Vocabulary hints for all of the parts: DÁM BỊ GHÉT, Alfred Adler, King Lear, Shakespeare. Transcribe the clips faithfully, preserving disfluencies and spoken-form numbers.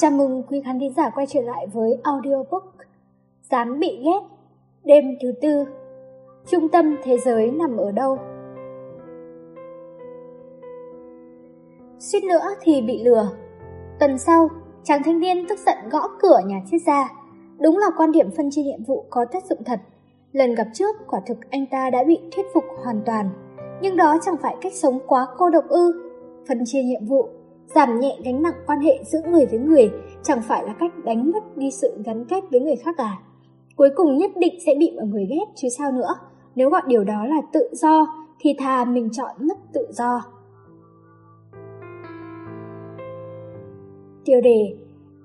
Chào mừng quý khán thính giả quay trở lại với audiobook Dám bị ghét, đêm thứ tư. Trung tâm thế giới nằm ở đâu? Suýt nữa thì bị lừa. Tuần sau, chàng thanh niên tức giận gõ cửa nhà triết gia. Đúng là quan điểm phân chia nhiệm vụ có tác dụng thật. Lần gặp trước, quả thực anh ta đã bị thuyết phục hoàn toàn. Nhưng đó chẳng phải cách sống quá cô độc ư? Phân chia nhiệm vụ, giảm nhẹ gánh nặng quan hệ giữa người với người, chẳng phải là cách đánh mất đi sự gắn kết với người khác à? Cuối cùng nhất định sẽ bị mọi người ghét chứ sao nữa. Nếu gọi điều đó là tự do, thì thà mình chọn mất tự do. Tiêu đề: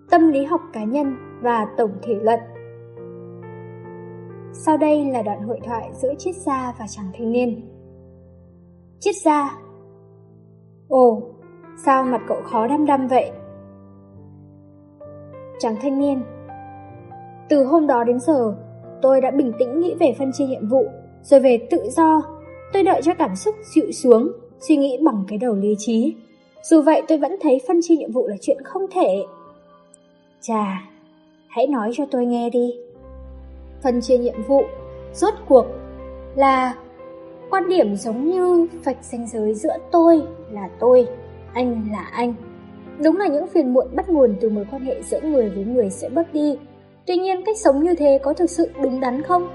Tâm lý học cá nhân và tổng thể luận. Sau đây là đoạn hội thoại giữa triết gia và chàng thanh niên. Triết gia: Ồ, sao mặt cậu khó đăm đăm vậy? Chàng thanh niên: Từ hôm đó đến giờ, tôi đã bình tĩnh nghĩ về phân chia nhiệm vụ, rồi về tự do. Tôi đợi cho cảm xúc dịu xuống, suy nghĩ bằng cái đầu lý trí. Dù vậy tôi vẫn thấy phân chia nhiệm vụ là chuyện không thể. Chà, hãy nói cho tôi nghe đi. Phân chia nhiệm vụ, rốt cuộc là quan điểm giống như vạch ranh giới giữa tôi là tôi, anh là anh. Đúng là những phiền muộn bắt nguồn từ mối quan hệ giữa người với người sẽ bớt đi. Tuy nhiên cách sống như thế có thực sự đúng đắn không?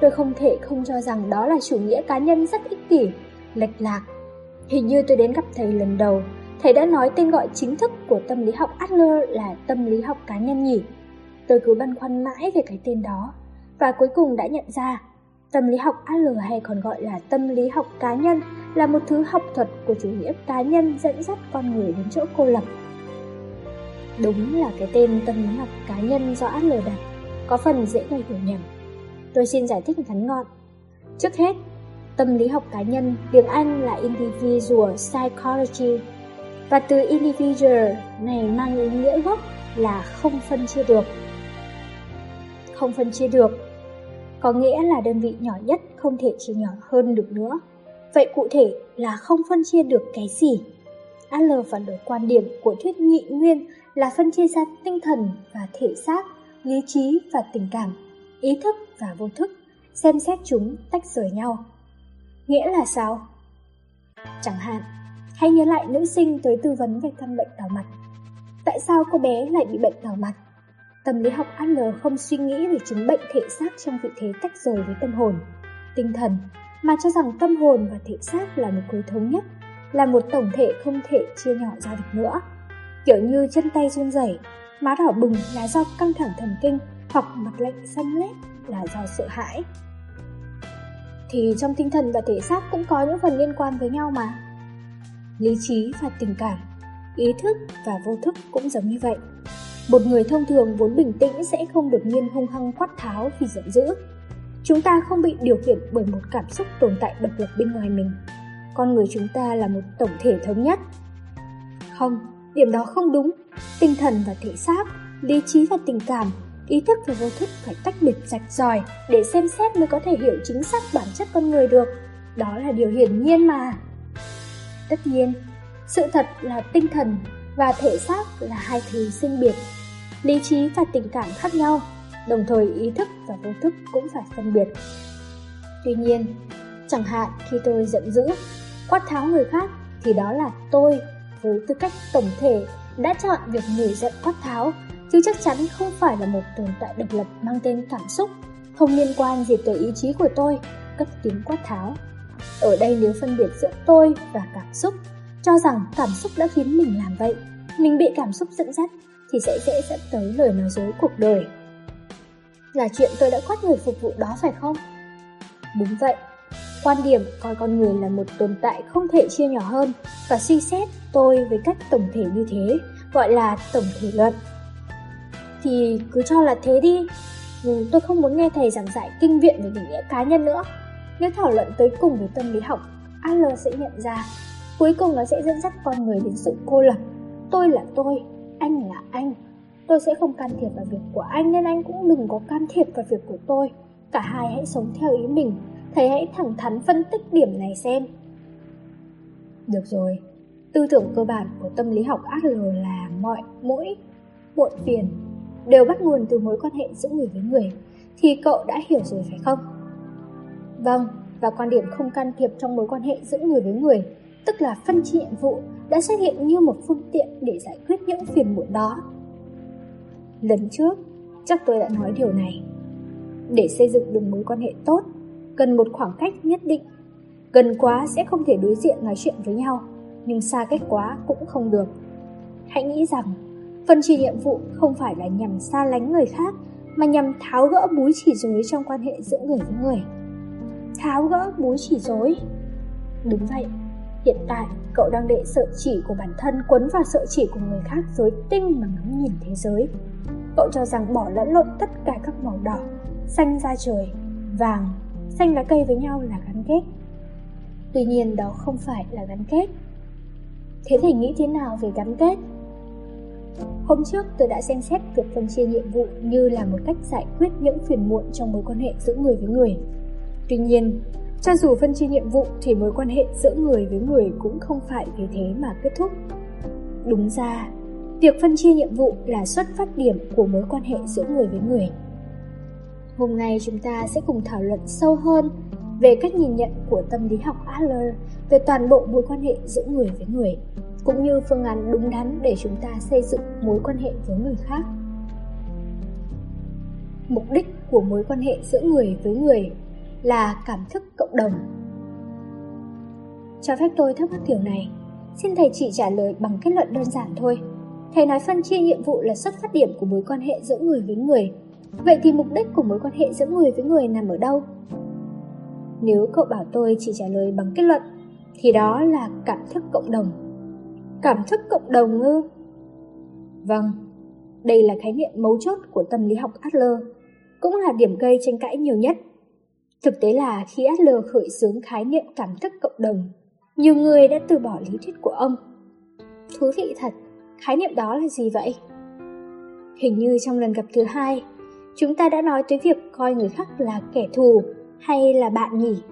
Tôi không thể không cho rằng đó là chủ nghĩa cá nhân rất ích kỷ, lệch lạc. Hình như tôi đến gặp thầy lần đầu, thầy đã nói tên gọi chính thức của tâm lý học Adler là tâm lý học cá nhân nhỉ? Tôi cứ băn khoăn mãi về cái tên đó, và cuối cùng đã nhận ra tâm lý học Adler hay còn gọi là tâm lý học cá nhân là một thứ học thuật của chủ nghĩa cá nhân dẫn dắt con người đến chỗ cô lập. Đúng là cái tên tâm lý học cá nhân do Adler đặt có phần dễ gây hiểu nhầm. Tôi xin giải thích ngắn gọn. Trước hết, tâm lý học cá nhân tiếng Anh là individual psychology, và từ individual này mang ý nghĩa gốc là không phân chia được. Không phân chia được có nghĩa là đơn vị nhỏ nhất không thể chia nhỏ hơn được nữa. Vậy cụ thể là không phân chia được cái gì? Adler phản đối quan điểm của thuyết nhị nguyên là phân chia ra tinh thần và thể xác, lý trí và tình cảm, ý thức và vô thức, xem xét chúng tách rời nhau. Nghĩa là sao? Chẳng hạn, hãy nhớ lại nữ sinh tới tư vấn về căn bệnh đỏ mặt. Tại sao cô bé lại bị bệnh đỏ mặt? Tâm lý học Adler không suy nghĩ về chứng bệnh thể xác trong vị thế tách rời với tâm hồn, tinh thần, mà cho rằng tâm hồn và thể xác là một khối thống nhất, là một tổng thể không thể chia nhỏ ra được nữa. Kiểu như chân tay run rẩy, má đỏ bừng là do căng thẳng thần kinh, hoặc mặt lạnh xanh lét là do sợ hãi. Thì trong tinh thần và thể xác cũng có những phần liên quan với nhau mà. Lý trí và tình cảm, ý thức và vô thức cũng giống như vậy. Một người thông thường vốn bình tĩnh sẽ không đột nhiên hung hăng quát tháo vì giận dữ. Chúng ta không bị điều khiển bởi một cảm xúc tồn tại độc lập bên ngoài mình. Con người chúng ta là một tổng thể thống nhất. Không, điểm đó không đúng. Tinh thần và thể xác, lý trí và tình cảm, ý thức và vô thức phải tách biệt rạch ròi để xem xét mới có thể hiểu chính xác bản chất con người được. Đó là điều hiển nhiên mà. Tất nhiên, sự thật là tinh thần và thể xác là hai thứ riêng biệt, lý trí và tình cảm khác nhau, đồng thời ý thức và vô thức cũng phải phân biệt. Tuy nhiên, chẳng hạn khi tôi giận dữ, quát tháo người khác thì đó là tôi với tư cách tổng thể đã chọn việc nổi giận quát tháo, chứ chắc chắn không phải là một tồn tại độc lập mang tên cảm xúc, không liên quan gì tới ý chí của tôi, cất tiếng quát tháo. Ở đây nếu phân biệt giữa tôi và cảm xúc, cho rằng cảm xúc đã khiến mình làm vậy, mình bị cảm xúc dẫn dắt, thì sẽ dễ dẫn tới lời nói dối cuộc đời. Là chuyện tôi đã quát người phục vụ đó phải không? Đúng vậy, quan điểm coi con người là một tồn tại không thể chia nhỏ hơn và suy xét tôi với cách tổng thể như thế, gọi là tổng thể luận. Thì cứ cho là thế đi, nhưng tôi không muốn nghe thầy giảng giải kinh viện về định nghĩa cá nhân nữa. Nếu thảo luận tới cùng với tâm lý học, Adler sẽ nhận ra cuối cùng nó sẽ dẫn dắt con người đến sự cô lập. Tôi là tôi, anh là anh. Tôi sẽ không can thiệp vào việc của anh nên anh cũng đừng có can thiệp vào việc của tôi. Cả hai hãy sống theo ý mình. Thầy hãy thẳng thắn phân tích điểm này xem. Được rồi, tư tưởng cơ bản của tâm lý học Adler là mọi, mỗi muộn phiền đều bắt nguồn từ mối quan hệ giữa người với người, thì cậu đã hiểu rồi phải không? Vâng, và quan điểm không can thiệp trong mối quan hệ giữa người với người, tức là phân chia nhiệm vụ, đã xuất hiện như một phương tiện để giải quyết những phiền muộn đó. Lần trước, chắc tôi đã nói điều này. Để xây dựng được mối quan hệ tốt, cần một khoảng cách nhất định. Gần quá sẽ không thể đối diện nói chuyện với nhau, nhưng xa cách quá cũng không được. Hãy nghĩ rằng, phân chia nhiệm vụ không phải là nhằm xa lánh người khác, mà nhằm tháo gỡ múi chỉ rối trong quan hệ giữa người với người. Tháo gỡ múi chỉ rối. Đúng vậy, hiện tại cậu đang để sợi chỉ của bản thân quấn vào sợi chỉ của người khác rối tinh mà ngắm nhìn thế giới. Cậu cho rằng bỏ lẫn lộn tất cả các màu đỏ, xanh da trời, vàng, xanh lá cây với nhau là gắn kết. Tuy nhiên đó không phải là gắn kết. Thế thì nghĩ thế nào về gắn kết? Hôm trước tôi đã xem xét việc phân chia nhiệm vụ như là một cách giải quyết những phiền muộn trong mối quan hệ giữa người với người. Tuy nhiên, cho dù phân chia nhiệm vụ thì mối quan hệ giữa người với người cũng không phải vì thế mà kết thúc. Đúng ra, việc phân chia nhiệm vụ là xuất phát điểm của mối quan hệ giữa người với người. Hôm nay chúng ta sẽ cùng thảo luận sâu hơn về cách nhìn nhận của tâm lý học Adler về toàn bộ mối quan hệ giữa người với người, cũng như phương án đúng đắn để chúng ta xây dựng mối quan hệ với người khác. Mục đích của mối quan hệ giữa người với người là cảm thức cộng đồng. Cho phép tôi thắc mắc điều này, xin thầy chỉ trả lời bằng kết luận đơn giản thôi. Thầy nói phân chia nhiệm vụ là xuất phát điểm của mối quan hệ giữa người với người. Vậy thì mục đích của mối quan hệ giữa người với người nằm ở đâu? Nếu cậu bảo tôi chỉ trả lời bằng kết luận, thì đó là cảm thức cộng đồng. Cảm thức cộng đồng ư? Vâng, đây là khái niệm mấu chốt của tâm lý học Adler, cũng là điểm gây tranh cãi nhiều nhất. Thực tế là khi Adler khởi xướng khái niệm cảm thức cộng đồng, nhiều người đã từ bỏ lý thuyết của ông. Thú vị thật, khái niệm đó là gì vậy? Hình như trong lần gặp thứ hai, chúng ta đã nói tới việc coi người khác là kẻ thù hay là bạn nhỉ?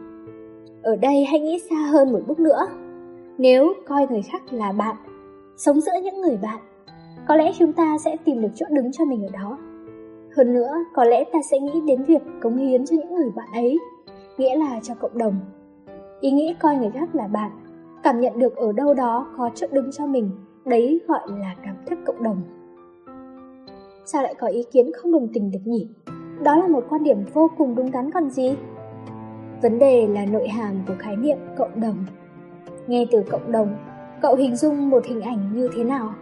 Ở đây hãy nghĩ xa hơn một bước nữa. Nếu coi người khác là bạn, sống giữa những người bạn, có lẽ chúng ta sẽ tìm được chỗ đứng cho mình ở đó. Hơn nữa, có lẽ ta sẽ nghĩ đến việc cống hiến cho những người bạn ấy, nghĩa là cho cộng đồng. Ý nghĩ coi người khác là bạn, cảm nhận được ở đâu đó có chỗ đứng cho mình, đấy gọi là cảm thức cộng đồng. Sao lại có ý kiến không đồng tình được nhỉ? Đó là một quan điểm vô cùng đúng đắn còn gì. Vấn đề là nội hàm của khái niệm cộng đồng. Nghe từ cộng đồng, cậu hình dung một hình ảnh như thế nào?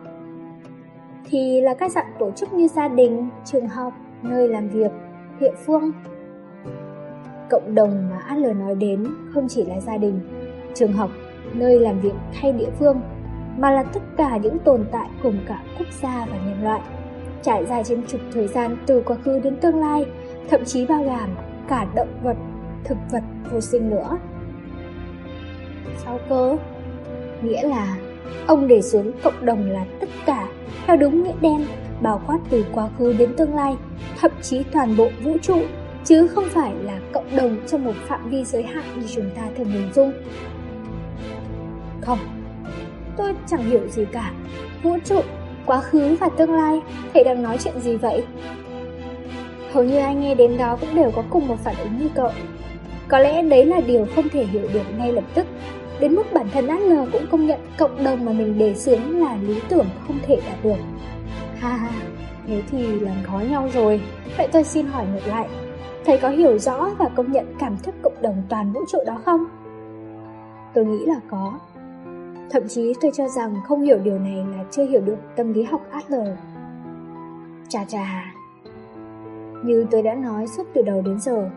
Thì là các dạng tổ chức như gia đình, trường học, nơi làm việc, địa phương. Cộng đồng mà Adler nói đến không chỉ là gia đình, trường học, nơi làm việc hay địa phương, mà là tất cả những tồn tại cùng cả quốc gia và nhân loại, trải dài trên trục thời gian từ quá khứ đến tương lai, thậm chí bao gồm cả động vật, thực vật vô sinh nữa. Sao cơ? Nghĩa là ông đề xướng cộng đồng là tất cả, theo đúng nghĩa đen, bao quát từ quá khứ đến tương lai, thậm chí toàn bộ vũ trụ, chứ không phải là cộng đồng trong một phạm vi giới hạn như chúng ta thường hình dung. Không, tôi chẳng hiểu gì cả. Vũ trụ, quá khứ và tương lai, thầy đang nói chuyện gì vậy? Hầu như ai nghe đến đó cũng đều có cùng một phản ứng như cậu. Có lẽ đấy là điều không thể hiểu được ngay lập tức, đến mức bản thân Adler cũng công nhận cộng đồng mà mình đề xướng là lý tưởng không thể đạt được. Ha ha, nếu thì làm khó nhau rồi. Vậy tôi xin hỏi ngược lại, thầy có hiểu rõ và công nhận cảm thức cộng đồng toàn vũ trụ đó không? Tôi nghĩ là có. Thậm chí tôi cho rằng không hiểu điều này là chưa hiểu được tâm lý học Adler. Chà chà, như tôi đã nói suốt từ đầu đến giờ,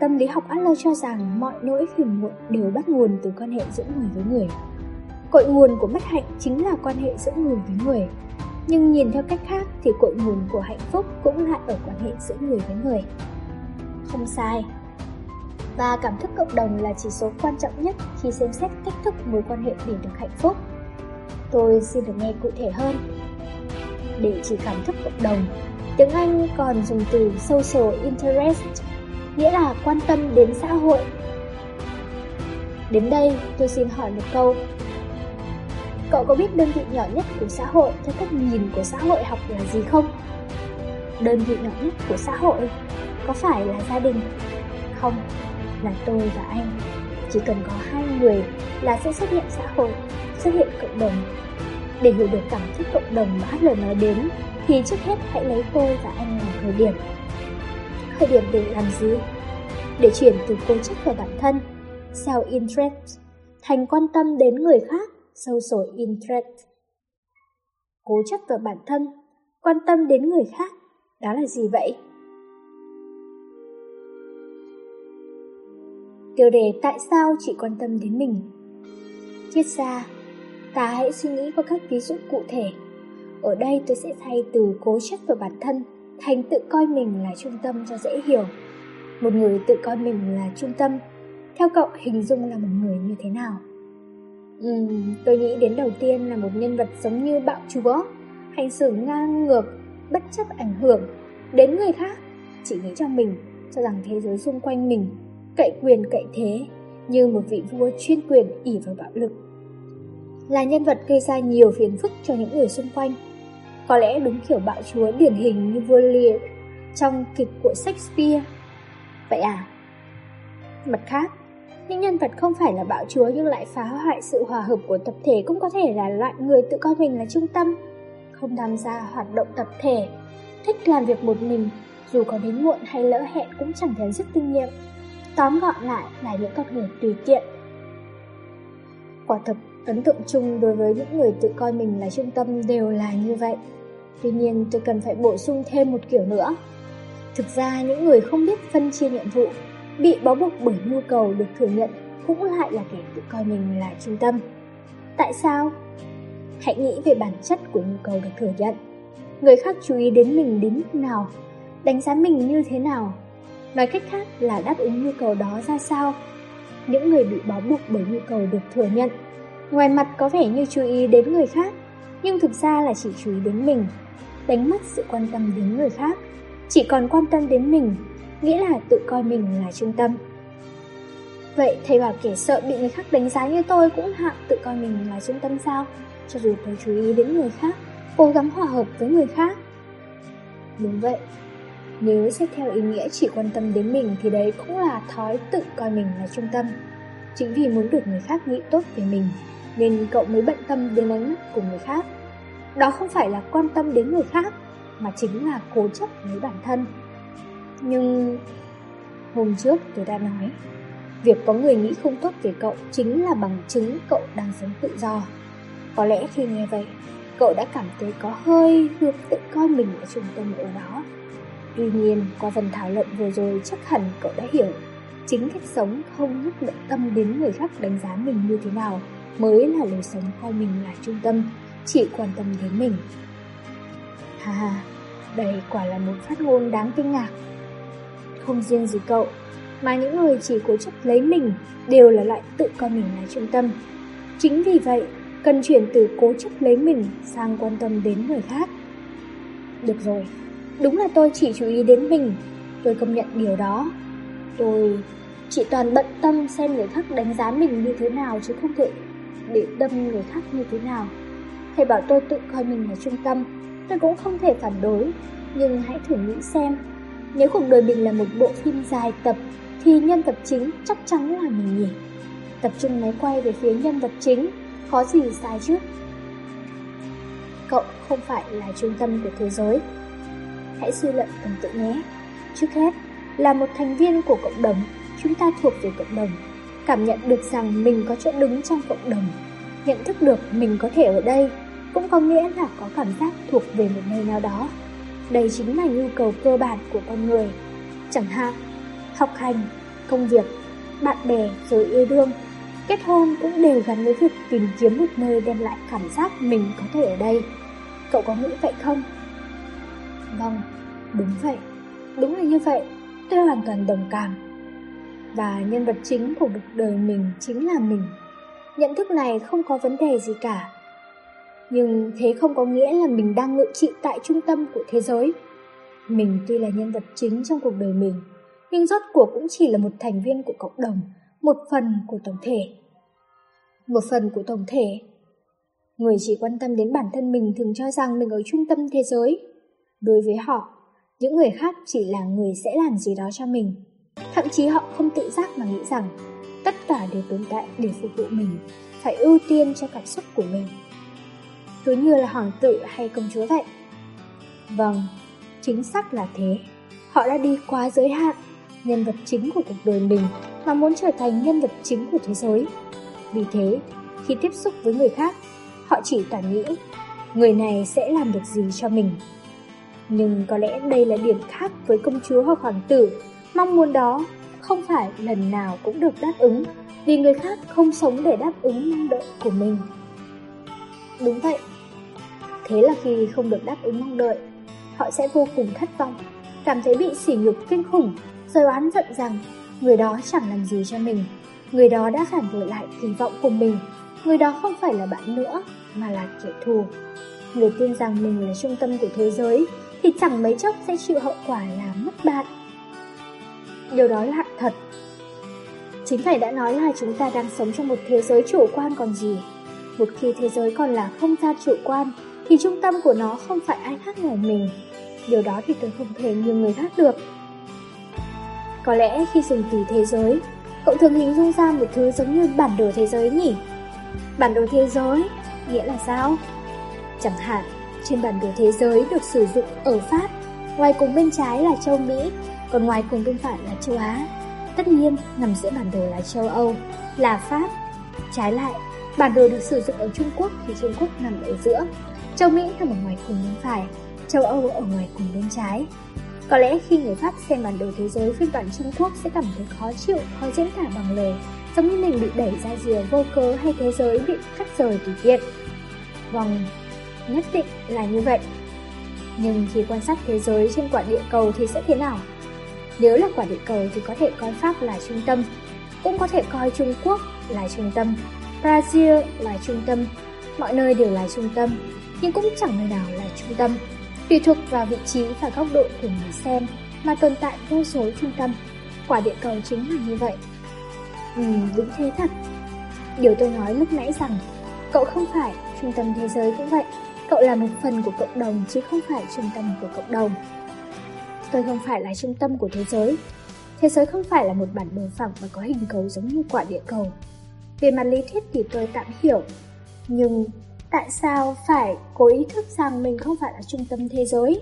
tâm lý học Adler cho rằng mọi nỗi phiền muộn đều bắt nguồn từ quan hệ giữa người với người. Cội nguồn của bất hạnh chính là quan hệ giữa người với người. Nhưng nhìn theo cách khác thì cội nguồn của hạnh phúc cũng lại ở quan hệ giữa người với người. Không sai. Và cảm thức cộng đồng là chỉ số quan trọng nhất khi xem xét cách thức mối quan hệ để được hạnh phúc. Tôi xin được nghe cụ thể hơn. Để chỉ cảm thức cộng đồng, tiếng Anh còn dùng từ social interest, nghĩa là quan tâm đến xã hội. Đến đây, tôi xin hỏi một câu. Cậu có biết đơn vị nhỏ nhất của xã hội theo cách nhìn của xã hội học là gì không? Đơn vị nhỏ nhất của xã hội có phải là gia đình? Không, là tôi và anh. Chỉ cần có hai người là sẽ xuất hiện xã hội, xuất hiện cộng đồng. Để hiểu được cảm thức cộng đồng mà Adler nói đến, thì trước hết hãy lấy tôi và anh làm khởi điểm. Khởi điểm để làm gì? Để chuyển từ cố chấp về bản thân, self-interest, thành quan tâm đến người khác, social interest. Cố chấp vào bản thân, quan tâm đến người khác, đó là gì vậy? Tiêu đề tại sao chỉ quan tâm đến mình? Viết ra, ta hãy suy nghĩ qua các ví dụ cụ thể. Ở đây tôi sẽ thay từ cố chấp vào bản thân thành tự coi mình là trung tâm cho dễ hiểu. Một người tự coi mình là trung tâm, theo cậu hình dung là một người như thế nào? Uhm, tôi nghĩ đến đầu tiên là một nhân vật giống như bạo chúa, hành xử ngang ngược, bất chấp ảnh hưởng đến người khác, chỉ nghĩ cho mình, cho rằng thế giới xung quanh mình, cậy quyền cậy thế, như một vị vua chuyên quyền ỷ vào bạo lực. Là nhân vật gây ra nhiều phiền phức cho những người xung quanh. Có lẽ đúng kiểu bạo chúa điển hình như vua Lear trong kịch của Shakespeare. Vậy à? Mặt khác, những nhân vật không phải là bạo chúa nhưng lại phá hoại sự hòa hợp của tập thể cũng có thể là loại người tự coi mình là trung tâm, không tham gia hoạt động tập thể, thích làm việc một mình, dù có đến muộn hay lỡ hẹn cũng chẳng thấy rút kinh nghiệm. Tóm gọn lại là những con người tùy tiện. Quả thực, ấn tượng chung đối với những người tự coi mình là trung tâm đều là như vậy. Tuy nhiên, tôi cần phải bổ sung thêm một kiểu nữa. Thực ra, những người không biết phân chia nhiệm vụ, bị bó buộc bởi nhu cầu được thừa nhận cũng lại là kẻ tự coi mình là trung tâm. Tại sao? Hãy nghĩ về bản chất của nhu cầu được thừa nhận. Người khác chú ý đến mình đến mức nào, đánh giá mình như thế nào, nói cách khác là đáp ứng nhu cầu đó ra sao. Những người bị bó buộc bởi nhu cầu được thừa nhận, ngoài mặt có vẻ như chú ý đến người khác, nhưng thực ra là chỉ chú ý đến mình, đánh mất sự quan tâm đến người khác, chỉ còn quan tâm đến mình, nghĩa là tự coi mình là trung tâm. Vậy thầy bảo kẻ sợ bị người khác đánh giá như tôi cũng hạng tự coi mình là trung tâm sao? Cho dù tôi chú ý đến người khác, cố gắng hòa hợp với người khác. Đúng vậy, nếu xét theo ý nghĩa chỉ quan tâm đến mình thì đấy cũng là thói tự coi mình là trung tâm. Chính vì muốn được người khác nghĩ tốt về mình nên cậu mới bận tâm đến ánh mắt của người khác. Đó không phải là quan tâm đến người khác mà chính là cố chấp với bản thân. Nhưng hôm trước tôi đã nói, việc có người nghĩ không tốt về cậu chính là bằng chứng cậu đang sống tự do. Có lẽ khi nghe vậy, cậu đã cảm thấy có hơi hướng tự coi mình ở trung tâm ở đó. Tuy nhiên, qua phần thảo luận vừa rồi chắc hẳn cậu đã hiểu chính cách sống không nhất định tâm đến người khác đánh giá mình như thế nào mới là lối sống coi mình là trung tâm, chỉ quan tâm đến mình. Ha ha, đây quả là một phát ngôn đáng kinh ngạc. Không riêng gì cậu, mà những người chỉ cố chấp lấy mình đều là loại tự coi mình là trung tâm. Chính vì vậy, cần chuyển từ cố chấp lấy mình sang quan tâm đến người khác. Được rồi, đúng là tôi chỉ chú ý đến mình, tôi công nhận điều đó. Tôi chỉ toàn bận tâm xem người khác đánh giá mình như thế nào chứ không thể để đâm người khác như thế nào. Thầy bảo tôi tự coi mình là trung tâm, tôi cũng không thể phản đối. Nhưng hãy thử nghĩ xem, nếu cuộc đời mình là một bộ phim dài tập thì nhân vật chính chắc chắn là mình nhỉ? Tập trung máy quay về phía nhân vật chính, có gì sai chứ? Cậu không phải là trung tâm của thế giới. Hãy suy luận tuần tự nhé. Trước hết, là một thành viên của cộng đồng, chúng ta thuộc về cộng đồng, cảm nhận được rằng mình có chỗ đứng trong cộng đồng, nhận thức được mình có thể ở đây, cũng có nghĩa là có cảm giác thuộc về một nơi nào đó. Đây chính là nhu cầu cơ bản của con người. Chẳng hạn, học hành, công việc, bạn bè rồi yêu đương, kết hôn cũng đều gắn với việc tìm kiếm một nơi đem lại cảm giác mình có thể ở đây. Cậu có nghĩ vậy không? Vâng, đúng vậy, đúng là như vậy. Tôi hoàn toàn đồng cảm. Và nhân vật chính của cuộc đời mình chính là mình. Nhận thức này không có vấn đề gì cả. Nhưng thế không có nghĩa là mình đang ngự trị tại trung tâm của thế giới. Mình tuy là nhân vật chính trong cuộc đời mình, nhưng rốt cuộc cũng chỉ là một thành viên của cộng đồng, một phần của tổng thể. Một phần của tổng thể. Người chỉ quan tâm đến bản thân mình thường cho rằng mình ở trung tâm thế giới. Đối với họ, những người khác chỉ là người sẽ làm gì đó cho mình. Thậm chí họ không tự giác mà nghĩ rằng tất cả đều tồn tại để phục vụ mình, phải ưu tiên cho cảm xúc của mình. Cứ như là hoàng tử hay công chúa vậy. Vâng, chính xác là thế. Họ đã đi quá giới hạn, nhân vật chính của cuộc đời mình mà muốn trở thành nhân vật chính của thế giới. Vì thế, khi tiếp xúc với người khác, họ chỉ toàn nghĩ người này sẽ làm được gì cho mình. Nhưng có lẽ đây là điểm khác với công chúa hoặc hoàng tử. Mong muốn đó không phải lần nào cũng được đáp ứng, vì người khác không sống để đáp ứng mong đợi của mình. Đúng vậy. Thế là khi không được đáp ứng mong đợi, họ sẽ vô cùng thất vọng, cảm thấy bị sỉ nhục kinh khủng, rồi oán giận rằng người đó chẳng làm gì cho mình, người đó đã phản bội lại kỳ vọng của mình, người đó không phải là bạn nữa mà là kẻ thù. Người tin rằng mình là trung tâm của thế giới thì chẳng mấy chốc sẽ chịu hậu quả là mất bạn. Điều đó là thật. Chính Thầy đã nói là chúng ta đang sống trong một thế giới chủ quan còn gì. Một khi thế giới còn là không gian chủ quan thì trung tâm của nó không phải ai khác ngoài mình. Điều đó thì tôi không thể nhường người khác được. Có lẽ khi dùng từ thế giới, cậu thường hình dung ra một thứ giống như bản đồ thế giới nhỉ? Bản đồ thế giới nghĩa là sao? Chẳng hạn, trên bản đồ thế giới được sử dụng ở Pháp, ngoài cùng bên trái là châu Mỹ, còn ngoài cùng bên phải là châu Á. Tất nhiên, nằm giữa bản đồ là châu Âu, là Pháp. Trái lại, bản đồ được sử dụng ở Trung Quốc thì Trung Quốc nằm ở giữa, châu Mỹ nằm ở ngoài cùng bên phải, châu Âu ở ngoài cùng bên trái. Có lẽ khi người Pháp xem bản đồ thế giới phiên bản Trung Quốc sẽ cảm thấy khó chịu, khó diễn tả bằng lời, giống như mình bị đẩy ra rìa vô cớ hay thế giới bị cắt rời tùy tiện. Vâng, nhất định là như vậy. Nhưng khi quan sát thế giới trên quả địa cầu thì sẽ thế nào? Nếu là quả địa cầu thì có thể coi Pháp là trung tâm, cũng có thể coi Trung Quốc là trung tâm, Brazil là trung tâm, mọi nơi đều là trung tâm, nhưng cũng chẳng nơi nào là trung tâm. Tùy thuộc vào vị trí và góc độ của người xem mà tồn tại vô số trung tâm. Quả địa cầu chính là như vậy. Ừ, đúng thế thật. Điều tôi nói lúc nãy rằng cậu không phải trung tâm thế giới cũng vậy. Cậu là một phần của cộng đồng chứ không phải trung tâm của cộng đồng. Tôi không phải là trung tâm của thế giới. Thế giới không phải là một bản đồ phẳng và có hình cầu giống như quả địa cầu. Về mặt lý thuyết thì tôi tạm hiểu. Nhưng tại sao phải cố ý thức rằng mình không phải là trung tâm thế giới?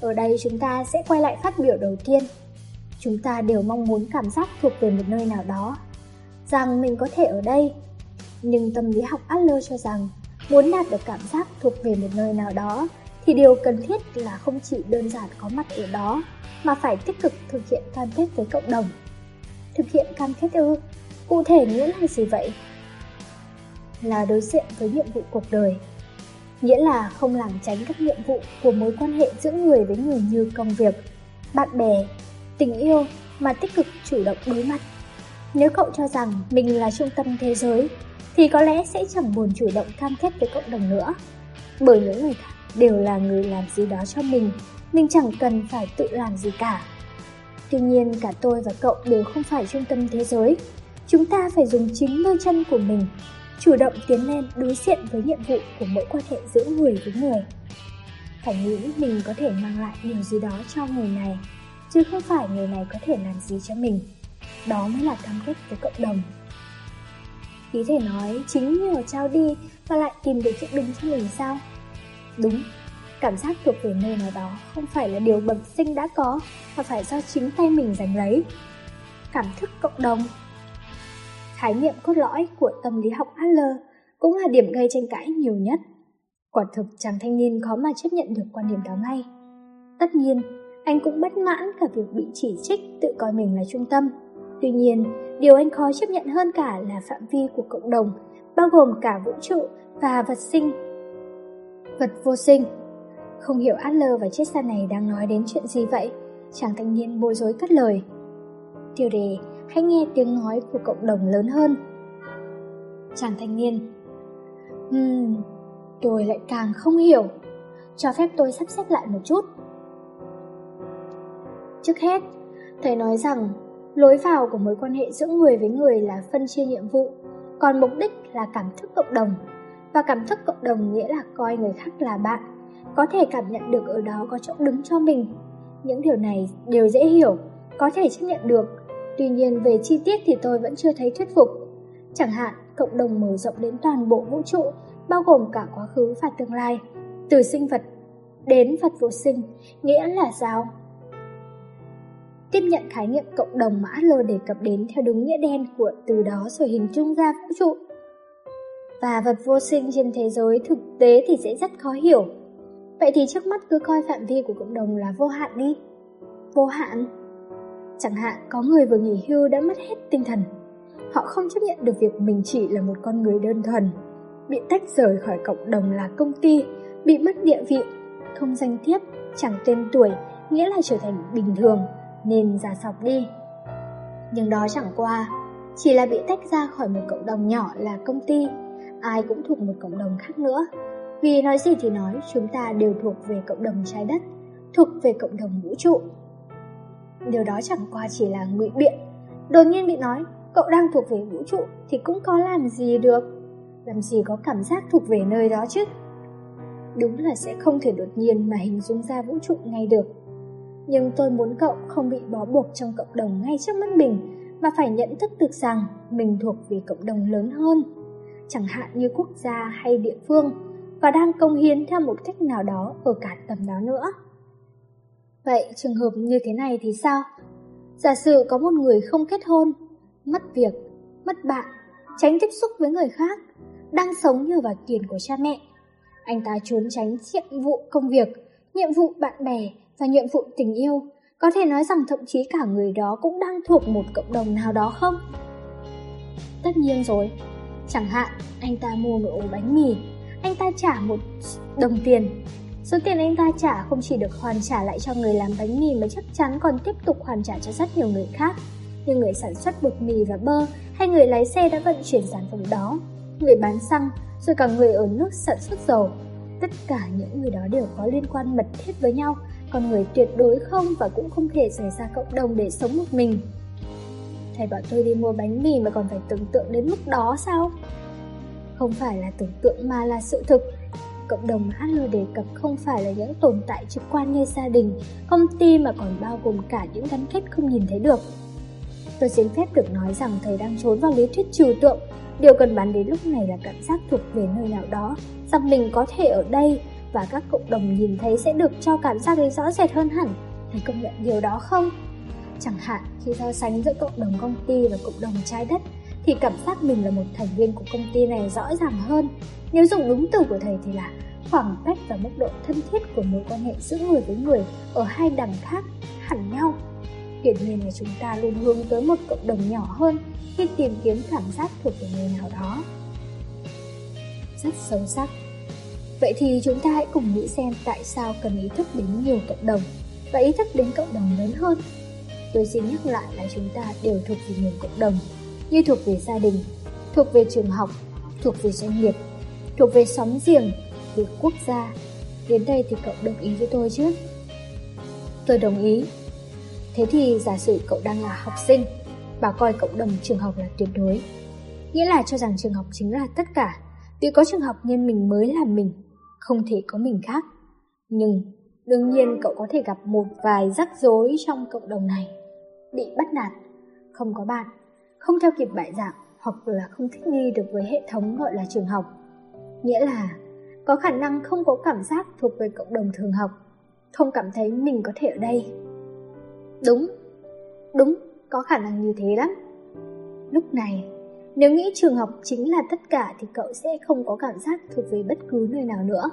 Ở đây chúng ta sẽ quay lại phát biểu đầu tiên. Chúng ta đều mong muốn cảm giác thuộc về một nơi nào đó, rằng mình có thể ở đây. Nhưng tâm lý học Adler cho rằng muốn đạt được cảm giác thuộc về một nơi nào đó thì điều cần thiết là không chỉ đơn giản có mặt ở đó, mà phải tích cực thực hiện cam kết với cộng đồng. Thực hiện cam kết ư? Cụ thể nghĩa là gì vậy? Là đối diện với nhiệm vụ cuộc đời. Nghĩa là không lảng tránh các nhiệm vụ của mối quan hệ giữa người với người như công việc, bạn bè, tình yêu mà tích cực chủ động đối mặt. Nếu cậu cho rằng mình là trung tâm thế giới, thì có lẽ sẽ chẳng buồn chủ động cam kết với cộng đồng nữa. Bởi những người khác đều là người làm gì đó cho mình, mình chẳng cần phải tự làm gì cả. Tuy nhiên cả tôi và cậu đều không phải trung tâm thế giới. Chúng ta phải dùng chính đôi chân của mình, chủ động tiến lên đối diện với nhiệm vụ của mối quan hệ giữa người với người. Phải nghĩ mình có thể mang lại điều gì đó cho người này, chứ không phải người này có thể làm gì cho mình. Đó mới là cam kết với cộng đồng. Ý thể nói chính nhờ trao đi mà lại tìm được chỗ đứng cho mình sao? Đúng, cảm giác thuộc về nơi nào đó không phải là điều bẩm sinh đã có mà phải do chính tay mình giành lấy. Cảm thức cộng đồng, khái niệm cốt lõi của tâm lý học Adler, cũng là điểm gây tranh cãi nhiều nhất. Quả thực chàng thanh niên khó mà chấp nhận được quan điểm đó ngay. Tất nhiên, anh cũng bất mãn cả việc bị chỉ trích tự coi mình là trung tâm. Tuy nhiên, điều anh khó chấp nhận hơn cả là phạm vi của cộng đồng, bao gồm cả vũ trụ và vật sinh, vật vô sinh. Không hiểu Adler và triết gia này đang nói đến chuyện gì vậy? Chàng thanh niên bối rối cất lời. Tiêu đề: hãy nghe tiếng nói của cộng đồng lớn hơn. Chàng thanh niên: Ừm, tôi lại càng không hiểu. Cho phép tôi sắp xếp lại một chút. Trước hết, thầy nói rằng lối vào của mối quan hệ giữa người với người là phân chia nhiệm vụ, còn mục đích là cảm thức cộng đồng, Và cảm thức cộng đồng nghĩa là coi người khác là bạn, có thể cảm nhận được ở đó có chỗ đứng cho mình. Những điều này đều dễ hiểu, có thể chấp nhận được. Tuy nhiên về chi tiết thì tôi vẫn chưa thấy thuyết phục. Chẳng hạn, cộng đồng mở rộng đến toàn bộ vũ trụ, bao gồm cả quá khứ và tương lai, từ sinh vật đến vật vô sinh, nghĩa là sao? Tiếp nhận khái niệm cộng đồng mà Adler đề cập đến theo đúng nghĩa đen của từ đó rồi hình dung ra vũ trụ và vật vô sinh trên thế giới thực tế thì sẽ rất khó hiểu. Vậy thì trước mắt cứ coi phạm vi của cộng đồng là vô hạn đi. Vô hạn? Chẳng hạn có người vừa nghỉ hưu đã mất hết tinh thần. Họ không chấp nhận được việc mình chỉ là một con người đơn thuần, bị tách rời khỏi cộng đồng là công ty, bị mất địa vị, không danh thiếp, chẳng tên tuổi, nghĩa là trở thành bình thường, nên ra sọc đi. Nhưng đó chẳng qua chỉ là bị tách ra khỏi một cộng đồng nhỏ là công ty. Ai cũng thuộc một cộng đồng khác nữa. Vì nói gì thì nói, chúng ta đều thuộc về cộng đồng trái đất, thuộc về cộng đồng vũ trụ. Điều đó chẳng qua chỉ là ngụy biện. Đột nhiên bị nói cậu đang thuộc về vũ trụ thì cũng có làm gì được. Làm gì có cảm giác thuộc về nơi đó chứ. Đúng là sẽ không thể đột nhiên mà hình dung ra vũ trụ ngay được. Nhưng tôi muốn cậu không bị bó buộc trong cộng đồng ngay trước mắt mình, mà phải nhận thức được rằng mình thuộc về cộng đồng lớn hơn, chẳng hạn như quốc gia hay địa phương, và đang cống hiến theo một cách nào đó ở cả tầm đó nữa. Vậy trường hợp như thế này thì sao? Giả sử có một người không kết hôn, mất việc, mất bạn, tránh tiếp xúc với người khác, đang sống nhờ vào tiền của cha mẹ. Anh ta trốn tránh nhiệm vụ công việc, nhiệm vụ bạn bè và nhiệm vụ tình yêu. Có thể nói rằng thậm chí cả người đó cũng đang thuộc một cộng đồng nào đó không? Tất nhiên rồi. Chẳng hạn anh ta mua một ổ bánh mì, anh ta trả một đồng tiền. Số tiền anh ta trả không chỉ được hoàn trả lại cho người làm bánh mì mà chắc chắn còn tiếp tục hoàn trả cho rất nhiều người khác, như người sản xuất bột mì và bơ, hay người lái xe đã vận chuyển sản phẩm đó, người bán xăng, rồi cả người ở nước sản xuất dầu. Tất cả những người đó đều có liên quan mật thiết với nhau, con người tuyệt đối không và cũng không thể rời xa cộng đồng để sống một mình. Thầy bảo tôi đi mua bánh mì mà còn phải tưởng tượng đến mức đó sao? Không phải là tưởng tượng mà là sự thực. Cộng đồng mà Adler đề cập không phải là những tồn tại trực quan như gia đình, công ty, mà còn bao gồm cả những gắn kết không nhìn thấy được. Tôi xin phép được nói rằng thầy đang trốn vào lý thuyết trừu tượng. Điều cần bán đến lúc này là cảm giác thuộc về nơi nào đó, rằng mình có thể ở đây, và các cộng đồng nhìn thấy sẽ được cho cảm giác ấy rõ rệt hơn hẳn. Thầy công nhận điều đó không? Chẳng hạn khi so sánh giữa cộng đồng công ty và cộng đồng trái đất thì cảm giác mình là một thành viên của công ty này rõ ràng hơn. Nếu dùng đúng từ của thầy thì là khoảng cách và mức độ thân thiết của mối quan hệ giữa người với người ở hai đẳng khác hẳn nhau. Hiển nhiên là chúng ta luôn hướng tới một cộng đồng nhỏ hơn khi tìm kiếm cảm giác thuộc về người nào đó. Rất sâu sắc. Vậy thì chúng ta hãy cùng nghĩ xem tại sao cần ý thức đến nhiều cộng đồng và ý thức đến cộng đồng lớn hơn. Tôi xin nhắc lại là chúng ta đều thuộc về nhiều cộng đồng, như thuộc về gia đình, thuộc về trường học, thuộc về doanh nghiệp, thuộc về xóm giềng, về quốc gia. Đến đây thì cậu đồng ý với tôi chứ? Tôi đồng ý. Thế thì giả sử cậu đang là học sinh và coi cộng đồng trường học là tuyệt đối, nghĩa là cho rằng trường học chính là tất cả. Vì có trường học nên mình mới là mình, không thể có mình khác. Nhưng đương nhiên cậu có thể gặp một vài rắc rối trong cộng đồng này. Bị bắt nạt, không có bạn, không theo kịp bài giảng, hoặc là không thích nghi được với hệ thống gọi là trường học. Nghĩa là có khả năng không có cảm giác thuộc về cộng đồng thường học, không cảm thấy mình có thể ở đây. Đúng, đúng, có khả năng như thế lắm. Lúc này, nếu nghĩ trường học chính là tất cả thì cậu sẽ không có cảm giác thuộc về bất cứ nơi nào nữa.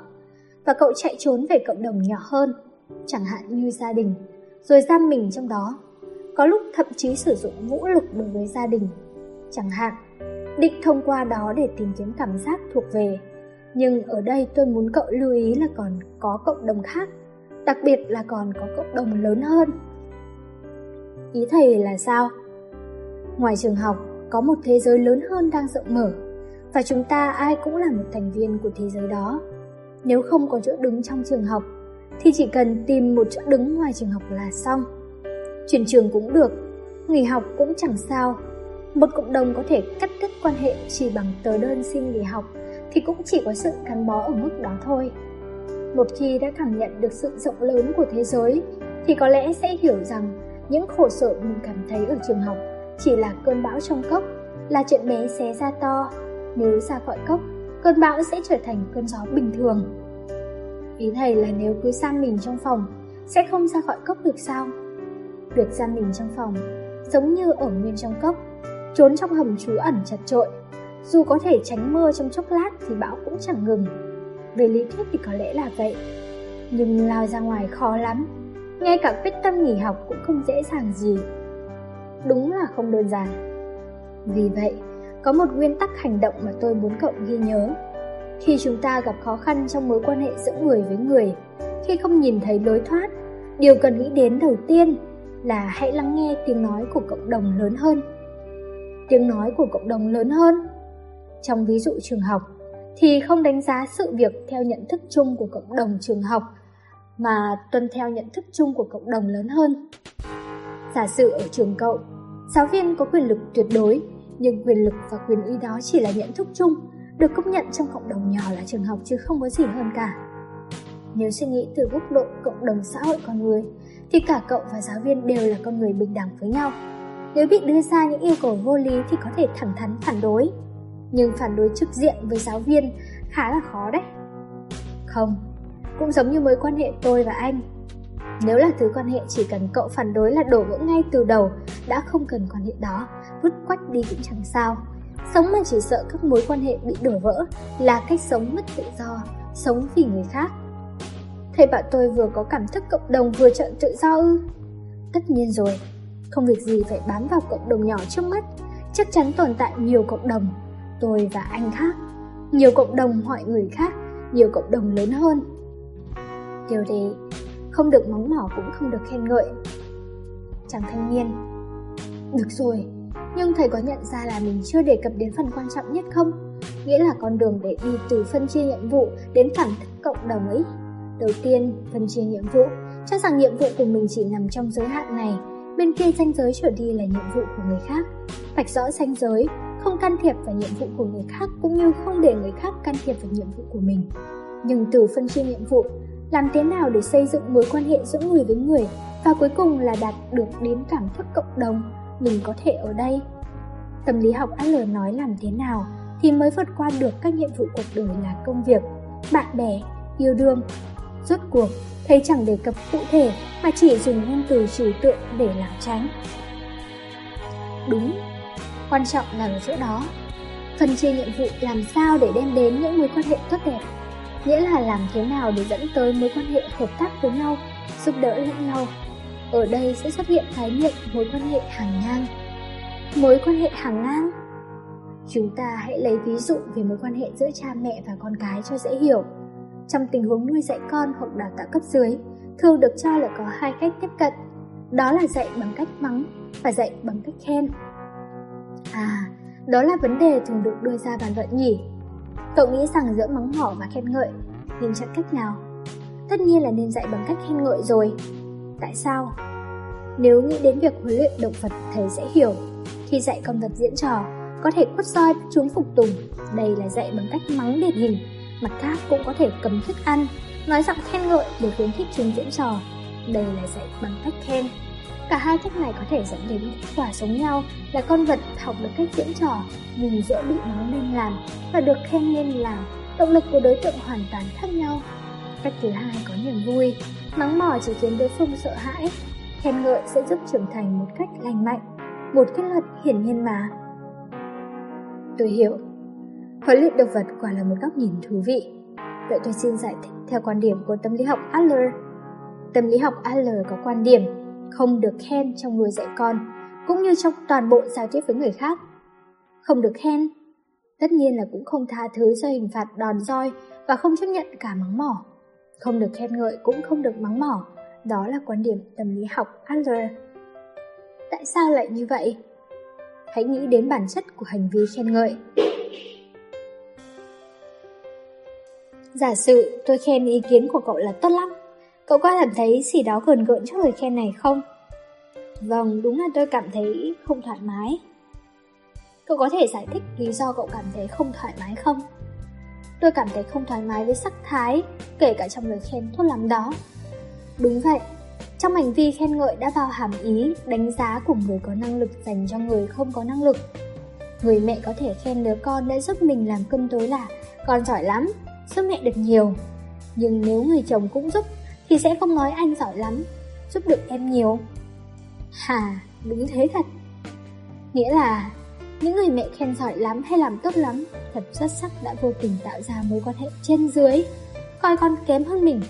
Và cậu chạy trốn về cộng đồng nhỏ hơn, chẳng hạn như gia đình, rồi giam mình trong đó. Có lúc thậm chí sử dụng vũ lực đối với gia đình, chẳng hạn, định thông qua đó để tìm kiếm cảm giác thuộc về. Nhưng ở đây tôi muốn cậu lưu ý là còn có cộng đồng khác, đặc biệt là còn có cộng đồng lớn hơn. Ý thầy là sao? Ngoài trường học, có một thế giới lớn hơn đang rộng mở, và chúng ta ai cũng là một thành viên của thế giới đó. Nếu không có chỗ đứng trong trường học thì chỉ cần tìm một chỗ đứng ngoài trường học là xong. Chuyển trường cũng được, nghỉ học cũng chẳng sao. Một cộng đồng có thể cắt đứt quan hệ chỉ bằng tờ đơn xin nghỉ học thì cũng chỉ có sự gắn bó ở mức đó thôi. Một khi đã cảm nhận được sự rộng lớn của thế giới thì có lẽ sẽ hiểu rằng những khổ sở mình cảm thấy ở trường học chỉ là cơn bão trong cốc, là chuyện bé xé ra to. Nếu ra khỏi cốc, cơn bão sẽ trở thành cơn gió bình thường. Ý thầy là nếu cứ giam mình trong phòng, sẽ không ra khỏi cốc được sao? Việc giam mình trong phòng giống như ở nguyên trong cốc, trốn trong hầm trú ẩn chật chội. Dù có thể tránh mưa trong chốc lát thì bão cũng chẳng ngừng. Về lý thuyết thì có lẽ là vậy, nhưng lao ra ngoài khó lắm. Ngay cả quyết tâm nghỉ học cũng không dễ dàng gì. Đúng là không đơn giản. Vì vậy, có một nguyên tắc hành động mà tôi muốn cậu ghi nhớ. Khi chúng ta gặp khó khăn trong mối quan hệ giữa người với người, khi không nhìn thấy lối thoát, điều cần nghĩ đến đầu tiên là hãy lắng nghe tiếng nói của cộng đồng lớn hơn. Tiếng nói của cộng đồng lớn hơn. Trong ví dụ trường học, thì không đánh giá sự việc theo nhận thức chung của cộng đồng trường học, mà tuân theo nhận thức chung của cộng đồng lớn hơn. Giả sử ở trường cậu, giáo viên có quyền lực tuyệt đối, nhưng quyền lực và quyền uy đó chỉ là nhận thức chung, được công nhận trong cộng đồng nhỏ là trường học chứ không có gì hơn cả. Nếu suy nghĩ từ góc độ cộng đồng xã hội con người, thì cả cậu và giáo viên đều là con người bình đẳng với nhau. Nếu bị đưa ra những yêu cầu vô lý thì có thể thẳng thắn phản đối, nhưng phản đối trực diện với giáo viên khá là khó đấy. Không, cũng giống như mối quan hệ tôi và anh. Nếu là thứ quan hệ chỉ cần cậu phản đối là đổ vỡ ngay từ đầu, đã không cần quan hệ đó, vứt quách đi cũng chẳng sao. Sống mà chỉ sợ các mối quan hệ bị đổ vỡ là cách sống mất tự do, sống vì người khác. Thầy bảo tôi vừa có cảm thức cộng đồng vừa chọn tự do ư? Tất nhiên rồi, không việc gì phải bám vào cộng đồng nhỏ trước mắt. Chắc chắn tồn tại nhiều cộng đồng, tôi và anh khác, nhiều cộng đồng mọi người khác, nhiều cộng đồng lớn hơn. Điều đấy không được mắng mỏ cũng không được khen ngợi. Chàng thanh niên: Được rồi, nhưng thầy có nhận ra là mình chưa đề cập đến phần quan trọng nhất không? Nghĩa là con đường để đi từ phân chia nhiệm vụ đến cảm thức cộng đồng ấy. Đầu tiên, phân chia nhiệm vụ, cho rằng nhiệm vụ của mình chỉ nằm trong giới hạn này, bên kia ranh giới trở đi là nhiệm vụ của người khác. Vạch rõ ranh giới, không can thiệp vào nhiệm vụ của người khác cũng như không để người khác can thiệp vào nhiệm vụ của mình. Nhưng từ phân chia nhiệm vụ, làm thế nào để xây dựng mối quan hệ giữa người với người và cuối cùng là đạt được đến cảm thức cộng đồng mình có thể ở đây. Tâm lý học Adler nói làm thế nào thì mới vượt qua được các nhiệm vụ cuộc đời là công việc, bạn bè, yêu đương. Rốt cuộc, thầy chẳng đề cập cụ thể mà chỉ dùng ngôn từ trừu tượng để lảng tránh. Đúng, quan trọng là ở chỗ đó. Phân chia nhiệm vụ làm sao để đem đến những mối quan hệ tốt đẹp, nghĩa là làm thế nào để dẫn tới mối quan hệ hợp tác với nhau, giúp đỡ lẫn nhau. Ở đây sẽ xuất hiện khái niệm mối quan hệ hàng ngang. Mối quan hệ hàng ngang. Chúng ta hãy lấy ví dụ về mối quan hệ giữa cha mẹ và con cái cho dễ hiểu. Trong tình huống nuôi dạy con hoặc đào tạo cấp dưới, thường được cho là có hai cách tiếp cận. Đó là dạy bằng cách mắng và dạy bằng cách khen. À, đó là vấn đề thường được đưa ra bàn luận nhỉ? Cậu nghĩ rằng giữa mắng mỏ và khen ngợi nên chọn cách nào? Tất nhiên là nên dạy bằng cách khen ngợi rồi. Tại sao? Nếu nghĩ đến việc huấn luyện động vật, thầy sẽ hiểu. Khi dạy con vật diễn trò, có thể quất roi chúng phục tùng. Đây là dạy bằng cách mắng điển hình. Mặt khác cũng có thể cầm thức ăn, nói giọng khen ngợi để khuyến khích chúng diễn trò. Đây là dạy bằng cách khen. Cả hai cách này có thể dẫn đến kết quả giống nhau là con vật học được cách diễn trò, nhưng giữa bị mắng nên làm và được khen nên làm, động lực của đối tượng hoàn toàn khác nhau. Cách thứ hai có niềm vui, mắng mỏ chỉ khiến đối phương sợ hãi, khen ngợi sẽ giúp trưởng thành một cách lành mạnh, một kết luận hiển nhiên mà. Tôi hiểu. Huấn luyện động vật quả là một góc nhìn thú vị. Vậy tôi xin giải thích theo quan điểm của tâm lý học Adler. Tâm lý học Adler có quan điểm không được khen trong nuôi dạy con, cũng như trong toàn bộ giao tiếp với người khác. Không được khen, tất nhiên là cũng không tha thứ cho hình phạt đòn roi và không chấp nhận cả mắng mỏ. Không được khen ngợi cũng không được mắng mỏ, đó là quan điểm tâm lý học Adler. Tại sao lại như vậy? Hãy nghĩ đến bản chất của hành vi khen ngợi. Giả sử tôi khen ý kiến của cậu là tốt lắm, cậu có cảm thấy gì đó gờn gợn trước lời khen này không? Vâng, đúng là tôi cảm thấy không thoải mái. Cậu có thể giải thích lý do cậu cảm thấy không thoải mái không? Tôi cảm thấy không thoải mái với sắc thái, kể cả trong lời khen tốt lắm đó. Đúng vậy, trong hành vi khen ngợi đã bao hàm ý đánh giá của người có năng lực dành cho người không có năng lực. Người mẹ có thể khen đứa con đã giúp mình làm cơm tối là con giỏi lắm, giúp mẹ được nhiều. Nhưng nếu người chồng cũng giúp thì sẽ không nói anh giỏi lắm, giúp được em nhiều. Hà, đúng thế thật. Nghĩa là những người mẹ khen giỏi lắm hay làm tốt lắm, thật xuất sắc đã vô tình tạo ra mối quan hệ trên dưới, coi con kém hơn mình.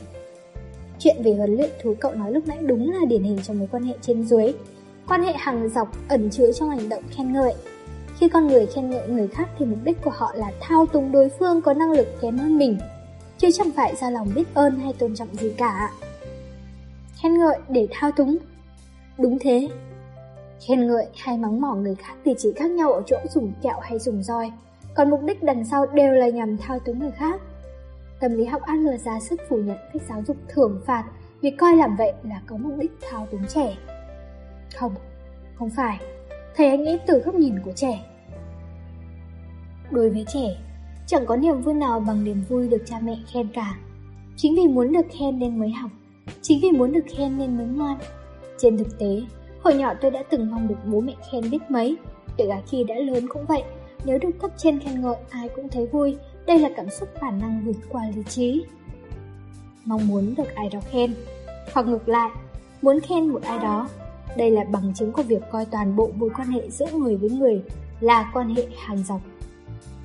Chuyện về huấn luyện thú cậu nói lúc nãy đúng là điển hình trong mối quan hệ trên dưới, quan hệ hàng dọc ẩn chứa trong hành động khen ngợi. Khi con người khen ngợi người khác thì mục đích của họ là thao túng đối phương có năng lực kém hơn mình, chứ chẳng phải ra lòng biết ơn hay tôn trọng gì cả. Khen ngợi để thao túng. Đúng thế. Khen ngợi hay mắng mỏ người khác thì chỉ khác nhau ở chỗ dùng kẹo hay dùng roi, còn mục đích đằng sau đều là nhằm thao túng người khác. Tâm lý học Adler ra sức phủ nhận cách giáo dục thưởng phạt vì coi làm vậy là có mục đích thao túng trẻ. Không, không phải. Thầy anh nghĩ từ góc nhìn của trẻ. Đối với trẻ, chẳng có niềm vui nào bằng niềm vui được cha mẹ khen cả. Chính vì muốn được khen nên mới học, chính vì muốn được khen nên mới ngoan. Trên thực tế, hồi nhỏ tôi đã từng mong được bố mẹ khen biết mấy, kể cả khi đã lớn cũng vậy. Nếu được cấp trên khen ngợi ai cũng thấy vui, đây là cảm xúc bản năng vượt qua lý trí. Mong muốn được ai đó khen, hoặc ngược lại, muốn khen một ai đó. Đây là bằng chứng của việc coi toàn bộ mối quan hệ giữa người với người là quan hệ hàng dọc.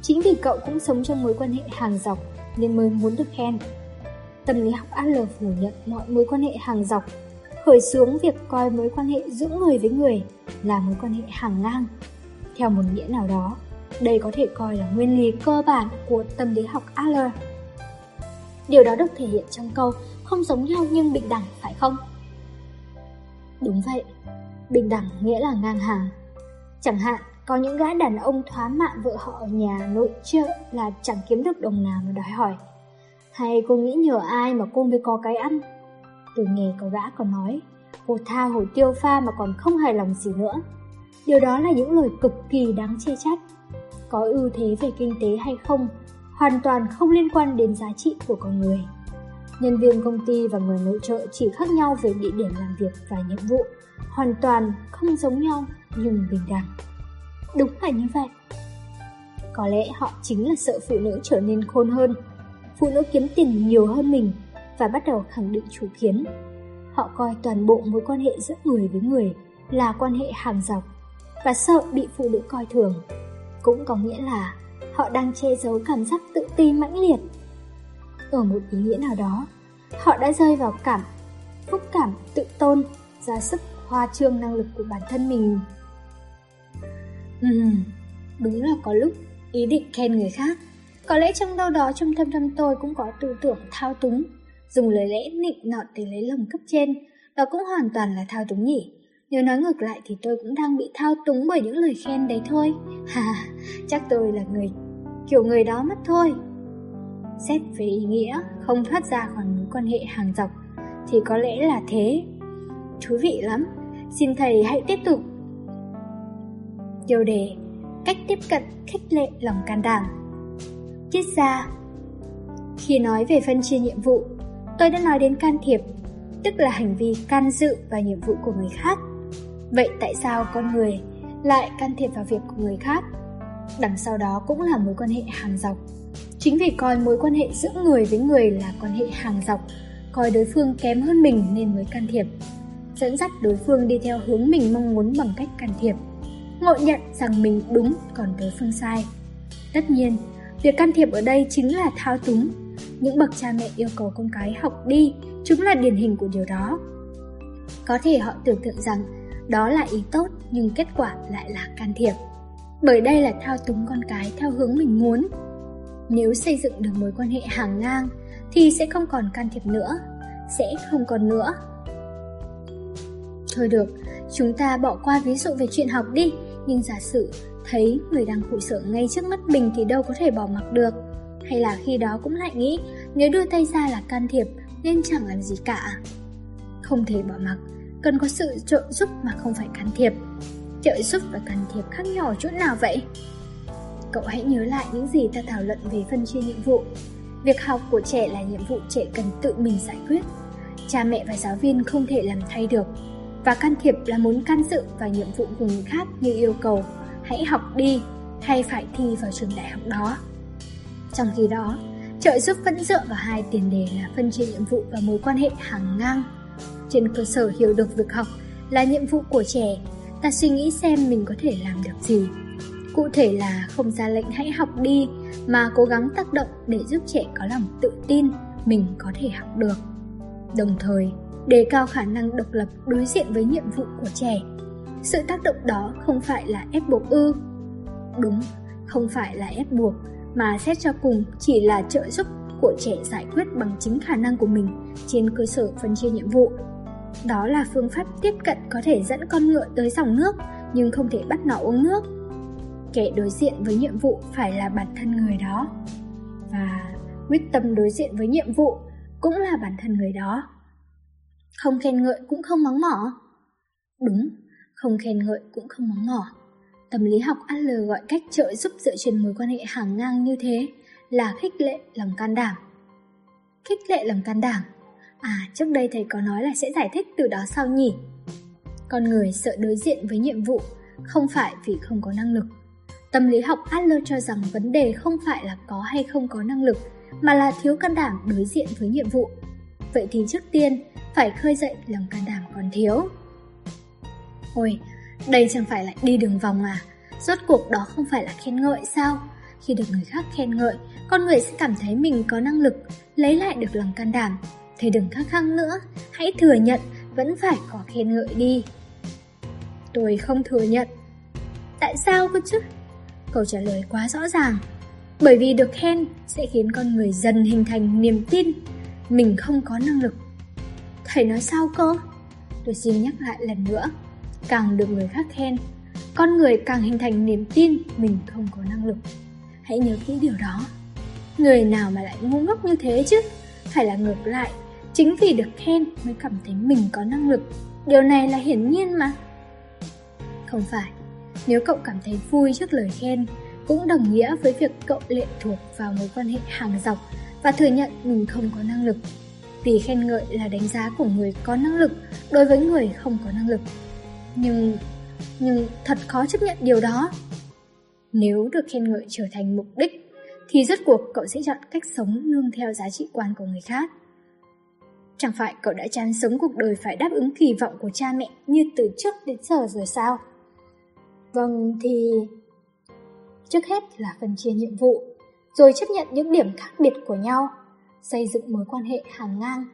Chính vì cậu cũng sống trong mối quan hệ hàng dọc nên mới muốn được khen. Tâm lý học Adler phủ nhận mọi mối quan hệ hàng dọc, khởi xướng việc coi mối quan hệ giữa người với người là mối quan hệ hàng ngang. Theo một nghĩa nào đó, đây có thể coi là nguyên lý cơ bản của tâm lý học Adler. Điều đó được thể hiện trong câu không giống nhau nhưng bình đẳng, phải không? Đúng vậy, bình đẳng nghĩa là ngang hàng. Chẳng hạn, có những gã đàn ông thoá mạ vợ họ ở nhà nội trợ là chẳng kiếm được đồng nào mà đòi hỏi. Hay cô nghĩ nhờ ai mà cô mới có cái ăn? Tôi nghe có gã còn nói, cô tha hồ tiêu pha mà còn không hài lòng gì nữa. Điều đó là những lời cực kỳ đáng chê trách. Có ưu thế về kinh tế hay không, hoàn toàn không liên quan đến giá trị của con người. Nhân viên công ty và người nội trợ chỉ khác nhau về địa điểm làm việc và nhiệm vụ, hoàn toàn không giống nhau nhưng bình đẳng. Đúng là như vậy. Có lẽ họ chính là sợ phụ nữ trở nên khôn hơn, phụ nữ kiếm tiền nhiều hơn mình và bắt đầu khẳng định chủ kiến. Họ coi toàn bộ mối quan hệ giữa người với người là quan hệ hàng dọc và sợ bị phụ nữ coi thường. Cũng có nghĩa là họ đang che giấu cảm giác tự ti mãnh liệt. Ở một ý nghĩa nào đó, họ đã rơi vào cảm phúc cảm tự tôn, ra sức khoa trương năng lực của bản thân mình. Ừm, đúng là có lúc ý định khen người khác. Có lẽ trong đâu đó trong thâm thâm tôi cũng có tư tưởng thao túng, dùng lời lẽ nịnh nọt để lấy lòng cấp trên. Đó cũng hoàn toàn là thao túng nhỉ? Nếu nói ngược lại thì tôi cũng đang bị thao túng bởi những lời khen đấy thôi. Hà, chắc tôi là người kiểu người đó mất thôi. Xét về ý nghĩa, không thoát ra khỏi mối quan hệ hàng dọc thì có lẽ là thế. Thú vị lắm, xin thầy hãy tiếp tục. Tiêu đề: cách tiếp cận khích lệ lòng can đảm. Triết gia: khi nói về phân chia nhiệm vụ, tôi đã nói đến can thiệp, tức là hành vi can dự vào nhiệm vụ của người khác. Vậy tại sao con người lại can thiệp vào việc của người khác? Đằng sau đó cũng là mối quan hệ hàng dọc. Chính vì coi mối quan hệ giữa người với người là quan hệ hàng dọc, coi đối phương kém hơn mình nên mới can thiệp, dẫn dắt đối phương đi theo hướng mình mong muốn bằng cách can thiệp, ngộ nhận rằng mình đúng còn đối phương sai. Tất nhiên, việc can thiệp ở đây chính là thao túng. Những bậc cha mẹ yêu cầu con cái học đi, chúng là điển hình của điều đó. Có thể họ tưởng tượng rằng đó là ý tốt nhưng kết quả lại là can thiệp, bởi đây là thao túng con cái theo hướng mình muốn. Nếu xây dựng được mối quan hệ hàng ngang thì sẽ không còn can thiệp nữa, sẽ không còn nữa. Thôi được, chúng ta bỏ qua ví dụ về chuyện học đi, nhưng giả sử thấy người đang khổ sở ngay trước mắt mình thì đâu có thể bỏ mặc được. Hay là khi đó cũng lại nghĩ nếu đưa tay ra là can thiệp nên chẳng làm gì cả. Không thể bỏ mặc, cần có sự trợ giúp mà không phải can thiệp. Trợ giúp và can thiệp khác nhau ở chỗ nào vậy? cậu hãy nhớ lại những gì ta thảo luận về phân chia nhiệm vụ. Việc học của trẻ là nhiệm vụ trẻ cần tự mình giải quyết. Cha mẹ và giáo viên không thể làm thay được. Và can thiệp là muốn can dự vào nhiệm vụ của người khác như yêu cầu hãy học đi thay phải thi vào trường đại học đó. Trong khi đó, trợ giúp vẫn dựa vào hai tiền đề là phân chia nhiệm vụ và mối quan hệ hàng ngang. Trên cơ sở hiểu được việc học là nhiệm vụ của trẻ, ta suy nghĩ xem mình có thể làm được gì. Cụ thể là không ra lệnh hãy học đi mà cố gắng tác động để giúp trẻ có lòng tự tin mình có thể học được. Đồng thời, đề cao khả năng độc lập đối diện với nhiệm vụ của trẻ. Sự tác động đó không phải là ép buộc ư? Đúng, không phải là ép buộc, mà xét cho cùng chỉ là trợ giúp của trẻ giải quyết bằng chính khả năng của mình trên cơ sở phân chia nhiệm vụ. Đó là phương pháp tiếp cận có thể dẫn con ngựa tới dòng nước nhưng không thể bắt nó uống nước. Kẻ đối diện với nhiệm vụ phải là bản thân người đó. Và quyết tâm đối diện với nhiệm vụ cũng là bản thân người đó. Không khen ngợi cũng không mắng mỏ. Đúng, không khen ngợi cũng không mắng mỏ. Tâm lý học Adler gọi cách trợ giúp dựa trên mối quan hệ hàng ngang như thế là khích lệ lòng can đảm. Khích lệ lòng can đảm. À, trước đây thầy có nói là sẽ giải thích từ đó sau nhỉ? Con người sợ đối diện với nhiệm vụ không phải vì không có năng lực. Tâm lý học Adler cho rằng vấn đề không phải là có hay không có năng lực, mà là thiếu can đảm đối diện với nhiệm vụ. Vậy thì trước tiên, phải khơi dậy lòng can đảm còn thiếu. Ôi, đây chẳng phải lại đi đường vòng à? Rốt cuộc đó không phải là khen ngợi sao? Khi được người khác khen ngợi, con người sẽ cảm thấy mình có năng lực, lấy lại được lòng can đảm. Thế đừng khăng khăng nữa, hãy thừa nhận vẫn phải có khen ngợi đi. Tôi không thừa nhận. Tại sao cơ chứ? Câu trả lời quá rõ ràng. Bởi vì được khen sẽ khiến con người dần hình thành niềm tin mình không có năng lực. Thầy nói sao cơ? Tôi xin nhắc lại lần nữa. Càng được người khác khen, con người càng hình thành niềm tin mình không có năng lực. Hãy nhớ kỹ điều đó. Người nào mà lại ngu ngốc như thế chứ? Phải là ngược lại, chính vì được khen mới cảm thấy mình có năng lực. Điều này là hiển nhiên mà. Không phải, nếu cậu cảm thấy vui trước lời khen, cũng đồng nghĩa với việc cậu lệ thuộc vào mối quan hệ hàng dọc và thừa nhận mình không có năng lực. Vì khen ngợi là đánh giá của người có năng lực đối với người không có năng lực. Nhưng, nhưng thật khó chấp nhận điều đó. Nếu được khen ngợi trở thành mục đích, thì rốt cuộc cậu sẽ chọn cách sống nương theo giá trị quan của người khác. Chẳng phải cậu đã chán sống cuộc đời phải đáp ứng kỳ vọng của cha mẹ như từ trước đến giờ rồi sao? Vâng thì... Trước hết là phân chia nhiệm vụ, rồi chấp nhận những điểm khác biệt của nhau, xây dựng mối quan hệ hàng ngang.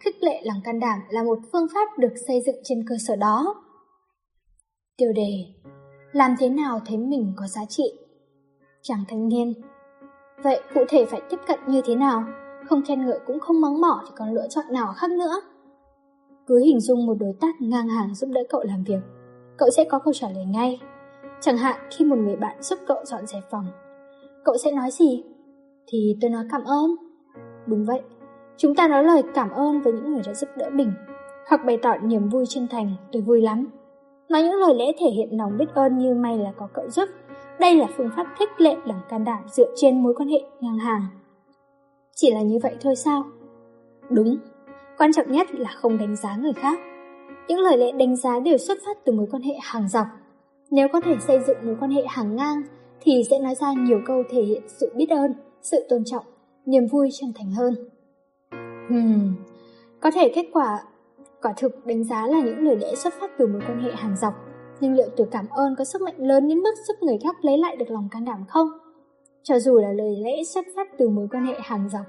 Khích lệ lòng can đảm là một phương pháp được xây dựng trên cơ sở đó. Tiêu đề: làm thế nào thấy mình có giá trị? Chàng thanh niên: vậy cụ thể phải tiếp cận như thế nào? Không khen ngợi cũng không mắng mỏ thì còn lựa chọn nào khác nữa? Cứ hình dung một đối tác ngang hàng giúp đỡ cậu làm việc, cậu sẽ có câu trả lời ngay. Chẳng hạn khi một người bạn giúp cậu dọn dẹp phòng, cậu sẽ nói gì? Thì tôi nói cảm ơn. Đúng vậy, chúng ta nói lời cảm ơn với những người đã giúp đỡ mình, hoặc bày tỏ niềm vui chân thành, tôi vui lắm. Nói những lời lẽ thể hiện lòng biết ơn như may là có cậu giúp. Đây là phương pháp khích lệ lòng can đảm dựa trên mối quan hệ ngang hàng. Chỉ là như vậy thôi sao? Đúng, quan trọng nhất là không đánh giá người khác. Những lời lẽ đánh giá đều xuất phát từ mối quan hệ hàng dọc. Nếu có thể xây dựng mối quan hệ hàng ngang thì sẽ nói ra nhiều câu thể hiện sự biết ơn, sự tôn trọng, niềm vui chân thành hơn. Hmm, có thể kết quả quả thực đánh giá là những lời lẽ xuất phát từ mối quan hệ hàng dọc, nhưng liệu từ cảm ơn có sức mạnh lớn đến mức giúp người khác lấy lại được lòng can đảm không? Cho dù là lời lẽ xuất phát từ mối quan hệ hàng dọc,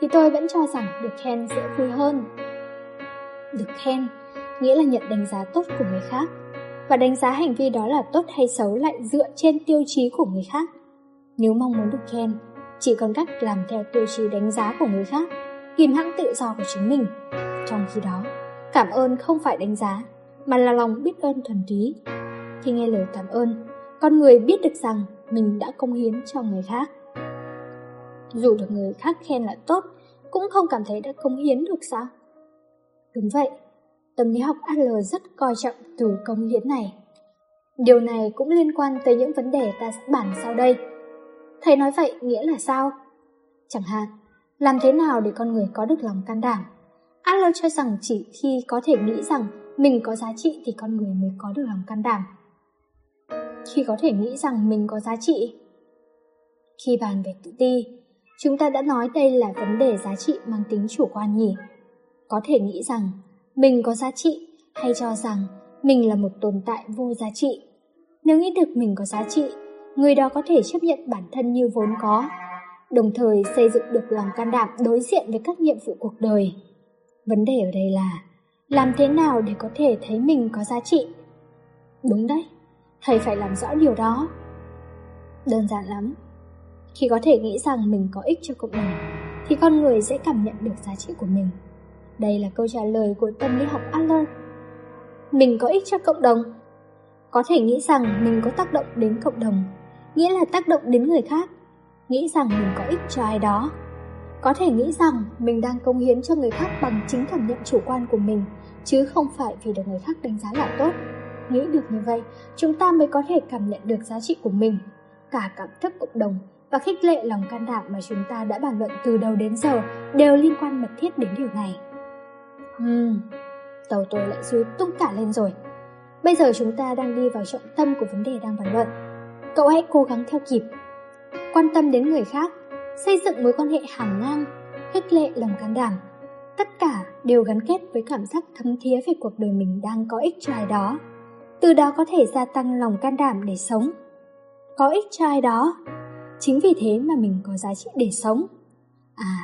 thì tôi vẫn cho rằng được khen sẽ vui hơn. Được khen nghĩa là nhận đánh giá tốt của người khác, và đánh giá hành vi đó là tốt hay xấu lại dựa trên tiêu chí của người khác. Nếu mong muốn được khen, chỉ còn cách làm theo tiêu chí đánh giá của người khác, kìm hãm tự do của chính mình. Trong khi đó, cảm ơn không phải đánh giá, mà là lòng biết ơn thuần túy. Khi nghe lời cảm ơn, con người biết được rằng mình đã cống hiến cho người khác. Dù được người khác khen là tốt, cũng không cảm thấy đã cống hiến được sao? Đúng vậy, tâm lý học Adler rất coi trọng từ cống hiến này. Điều này cũng liên quan tới những vấn đề ta sẽ bàn sau đây. Thầy nói vậy nghĩa là sao? Chẳng hạn, làm thế nào để con người có được lòng can đảm? Adler cho rằng chỉ khi có thể nghĩ rằng mình có giá trị thì con người mới có được lòng can đảm. Khi có thể nghĩ rằng mình có giá trị. Khi bàn về tự ti, chúng ta đã nói đây là vấn đề giá trị mang tính chủ quan nhỉ? Có thể nghĩ rằng mình có giá trị hay cho rằng mình là một tồn tại vô giá trị. Nếu nghĩ được mình có giá trị, người đó có thể chấp nhận bản thân như vốn có, đồng thời xây dựng được lòng can đảm đối diện với các nhiệm vụ cuộc đời. Vấn đề ở đây là làm thế nào để có thể thấy mình có giá trị? Đúng đấy, thầy phải làm rõ điều đó. Đơn giản lắm. Khi có thể nghĩ rằng mình có ích cho cộng đồng, thì con người sẽ cảm nhận được giá trị của mình. Đây là câu trả lời của tâm lý học Adler. Mình có ích cho cộng đồng. Có thể nghĩ rằng mình có tác động đến cộng đồng, nghĩa là tác động đến người khác. Nghĩ rằng mình có ích cho ai đó. Có thể nghĩ rằng mình đang cống hiến cho người khác bằng chính cảm nhận chủ quan của mình, chứ không phải vì được người khác đánh giá là tốt. Nghĩ được như vậy, chúng ta mới có thể cảm nhận được giá trị của mình, cả cảm thức cộng đồng và khích lệ lòng can đảm mà chúng ta đã bàn luận từ đầu đến giờ đều liên quan mật thiết đến điều này. Ừm, đầu tôi lại suy tung cả lên rồi. Bây giờ chúng ta đang đi vào trọng tâm của vấn đề đang bàn luận. Cậu hãy cố gắng theo kịp. Quan tâm đến người khác, xây dựng mối quan hệ hàng ngang, khích lệ lòng can đảm. Tất cả đều gắn kết với cảm giác thấm thía về cuộc đời mình đang có ích cho ai đó. Từ đó có thể gia tăng lòng can đảm để sống. Có ích cho ai đó. Chính vì thế mà mình có giá trị để sống. À,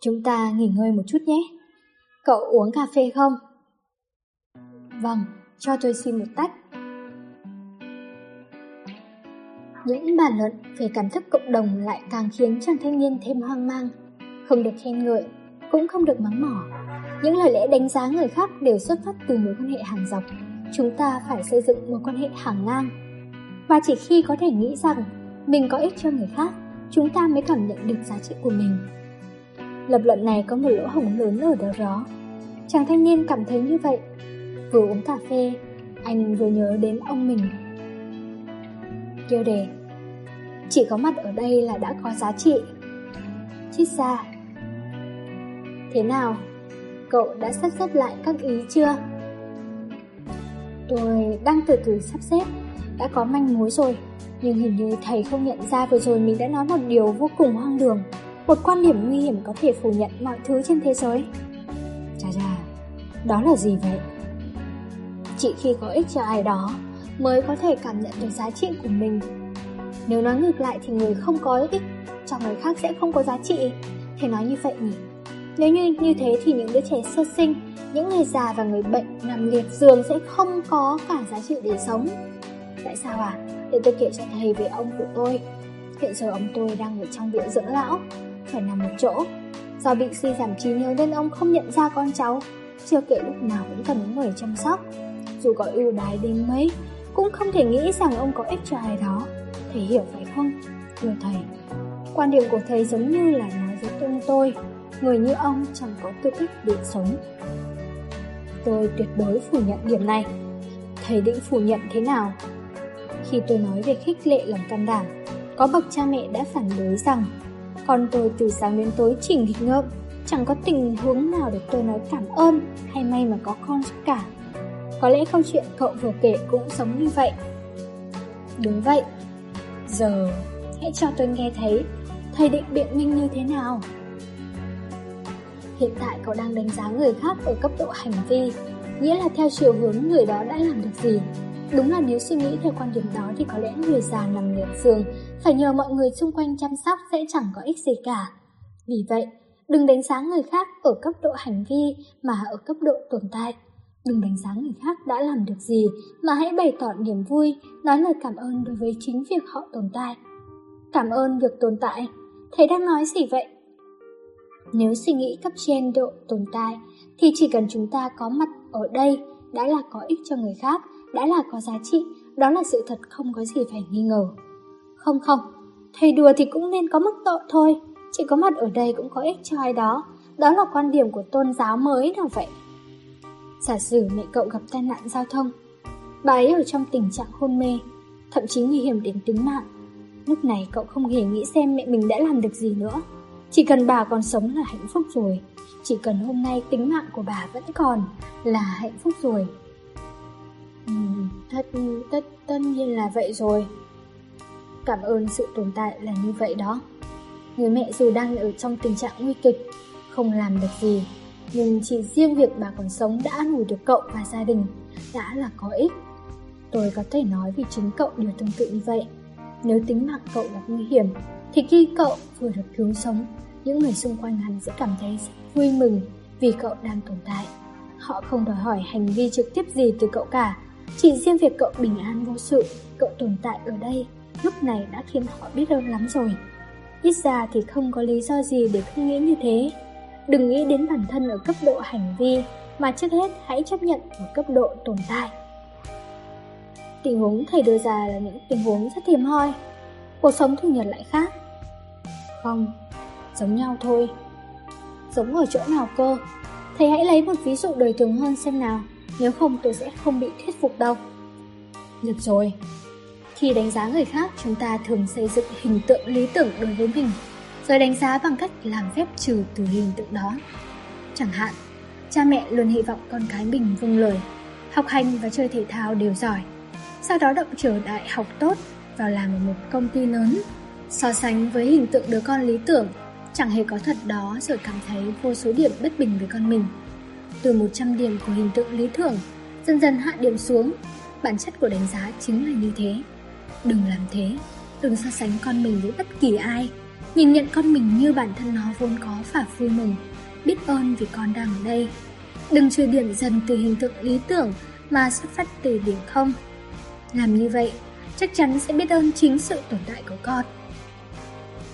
chúng ta nghỉ ngơi một chút nhé. Cậu uống cà phê không? Vâng, cho tôi xin một tách. Những bàn luận về cảm thức cộng đồng lại càng khiến chàng thanh niên thêm hoang mang. Không được khen ngợi, cũng không được mắng mỏ. Những lời lẽ đánh giá người khác đều xuất phát từ mối quan hệ hàng dọc. Chúng ta phải xây dựng mối quan hệ hàng ngang. Và chỉ khi có thể nghĩ rằng mình có ích cho người khác, chúng ta mới cảm nhận được giá trị của mình. Lập luận này có một lỗ hổng lớn ở đâu đó. Chàng thanh niên cảm thấy như vậy. Vừa uống cà phê, anh vừa nhớ đến ông mình. Tiêu đề: chỉ có mặt ở đây là đã có giá trị. Chít ra. Thế nào? Cậu đã sắp xếp lại các ý chưa? Tôi đang từ từ sắp xếp, đã có manh mối rồi. Nhưng hình như thầy không nhận ra vừa rồi mình đã nói một điều vô cùng hoang đường. Một quan điểm nguy hiểm có thể phủ nhận mọi thứ trên thế giới. Chà chà, đó là gì vậy? Chỉ khi có ích cho ai đó mới có thể cảm nhận được giá trị của mình. Nếu nói ngược lại thì người không có ích cho người khác sẽ không có giá trị. Thầy nói như vậy nhỉ? Nếu như như thế thì những đứa trẻ sơ sinh, những người già và người bệnh nằm liệt giường sẽ không có cả giá trị để sống. Tại sao à? Để tôi kể cho thầy về ông của tôi. Hiện giờ ông tôi đang ở trong viện dưỡng lão, phải nằm một chỗ. Do bị suy giảm trí nhớ nên ông không nhận ra con cháu, chưa kể lúc nào cũng cần những người chăm sóc. Dù có ưu đãi đến mấy, cũng không thể nghĩ rằng ông có ích cho ai đó. Thầy hiểu phải không? Thưa thầy, quan điểm của thầy giống như là nói với tương tôi, người như ông chẳng có tư cách để sống. Tôi tuyệt đối phủ nhận điểm này. Thầy định phủ nhận thế nào? Khi tôi nói về khích lệ lòng can đảm, có bậc cha mẹ đã phản đối rằng con tôi từ sáng đến tối chỉ nghịch ngợm, chẳng có tình huống nào để tôi nói cảm ơn hay may mà có con suốt cả. Có lẽ câu chuyện cậu vừa kể cũng giống như vậy. Đúng vậy. Giờ hãy cho tôi nghe thấy thầy định biện minh như thế nào. Hiện tại cậu đang đánh giá người khác ở cấp độ hành vi, nghĩa là theo chiều hướng người đó đã làm được gì. Đúng là nếu suy nghĩ theo quan điểm đó thì có lẽ người già nằm liệt giường phải nhờ mọi người xung quanh chăm sóc sẽ chẳng có ích gì cả. Vì vậy, đừng đánh giá người khác ở cấp độ hành vi mà ở cấp độ tồn tại. Đừng đánh giá người khác đã làm được gì mà hãy bày tỏ niềm vui, nói lời cảm ơn đối với chính việc họ tồn tại. Cảm ơn việc tồn tại, thầy đang nói gì vậy? Nếu suy nghĩ cấp trên độ tồn tại thì chỉ cần chúng ta có mặt ở đây đã là có ích cho người khác, đã là có giá trị, đó là sự thật không có gì phải nghi ngờ. Không không, thầy đùa thì cũng nên có mức độ thôi, chỉ có mặt ở đây cũng có ích cho ai đó, đó là quan điểm của tôn giáo mới nào vậy? Giả sử mẹ cậu gặp tai nạn giao thông, bà ấy ở trong tình trạng hôn mê, thậm chí nguy hiểm đến tính mạng. Lúc này cậu không hề nghĩ xem mẹ mình đã làm được gì nữa. Chỉ cần bà còn sống là hạnh phúc rồi. Chỉ cần hôm nay tính mạng của bà vẫn còn là hạnh phúc rồi. Ừ, tất, tất, tất nhiên là vậy rồi. Cảm ơn sự tồn tại là như vậy đó. Người mẹ dù đang ở trong tình trạng nguy kịch, không làm được gì, nhưng chỉ riêng việc bà còn sống đã an ủi được cậu và gia đình đã là có ích. Tôi có thể nói vì chính cậu điều tương tự như vậy. Nếu tính mạng cậu là nguy hiểm, thì khi cậu vừa được cứu sống, những người xung quanh hắn sẽ cảm thấy rất vui mừng vì cậu đang tồn tại. Họ không đòi hỏi hành vi trực tiếp gì từ cậu cả. Chỉ riêng việc cậu bình an vô sự, cậu tồn tại ở đây, lúc này đã khiến họ biết ơn lắm rồi. Ít ra thì không có lý do gì để không nghĩ như thế. Đừng nghĩ đến bản thân ở cấp độ hành vi, mà trước hết hãy chấp nhận ở cấp độ tồn tại. Tình huống thầy đưa ra là những tình huống rất hiếm hoi. Cuộc sống thường nhật lại khác. Không, giống nhau thôi. Giống ở chỗ nào cơ? Thầy hãy lấy một ví dụ đời thường hơn xem nào, nếu không tôi sẽ không bị thuyết phục đâu. Được rồi. Khi đánh giá người khác, chúng ta thường xây dựng hình tượng lý tưởng đối với mình, rồi đánh giá bằng cách làm phép trừ từ hình tượng đó. Chẳng hạn, cha mẹ luôn hy vọng con cái mình vâng lời, học hành và chơi thể thao đều giỏi, sau đó động trở đại học tốt, vào làm ở một công ty lớn. So sánh với hình tượng đứa con lý tưởng chẳng hề có thật đó, rồi cảm thấy vô số điểm bất bình với con mình. Từ một trăm điểm của hình tượng lý tưởng, dần dần hạ điểm xuống. Bản chất của đánh giá chính là như thế. Đừng làm thế, đừng so sánh con mình với bất kỳ ai. Nhìn nhận con mình như bản thân nó vốn có và vui mừng, biết ơn vì con đang ở đây. Đừng trừ điểm dần từ hình tượng lý tưởng mà xuất phát từ điểm không. Làm như vậy, chắc chắn sẽ biết ơn chính sự tồn tại của con.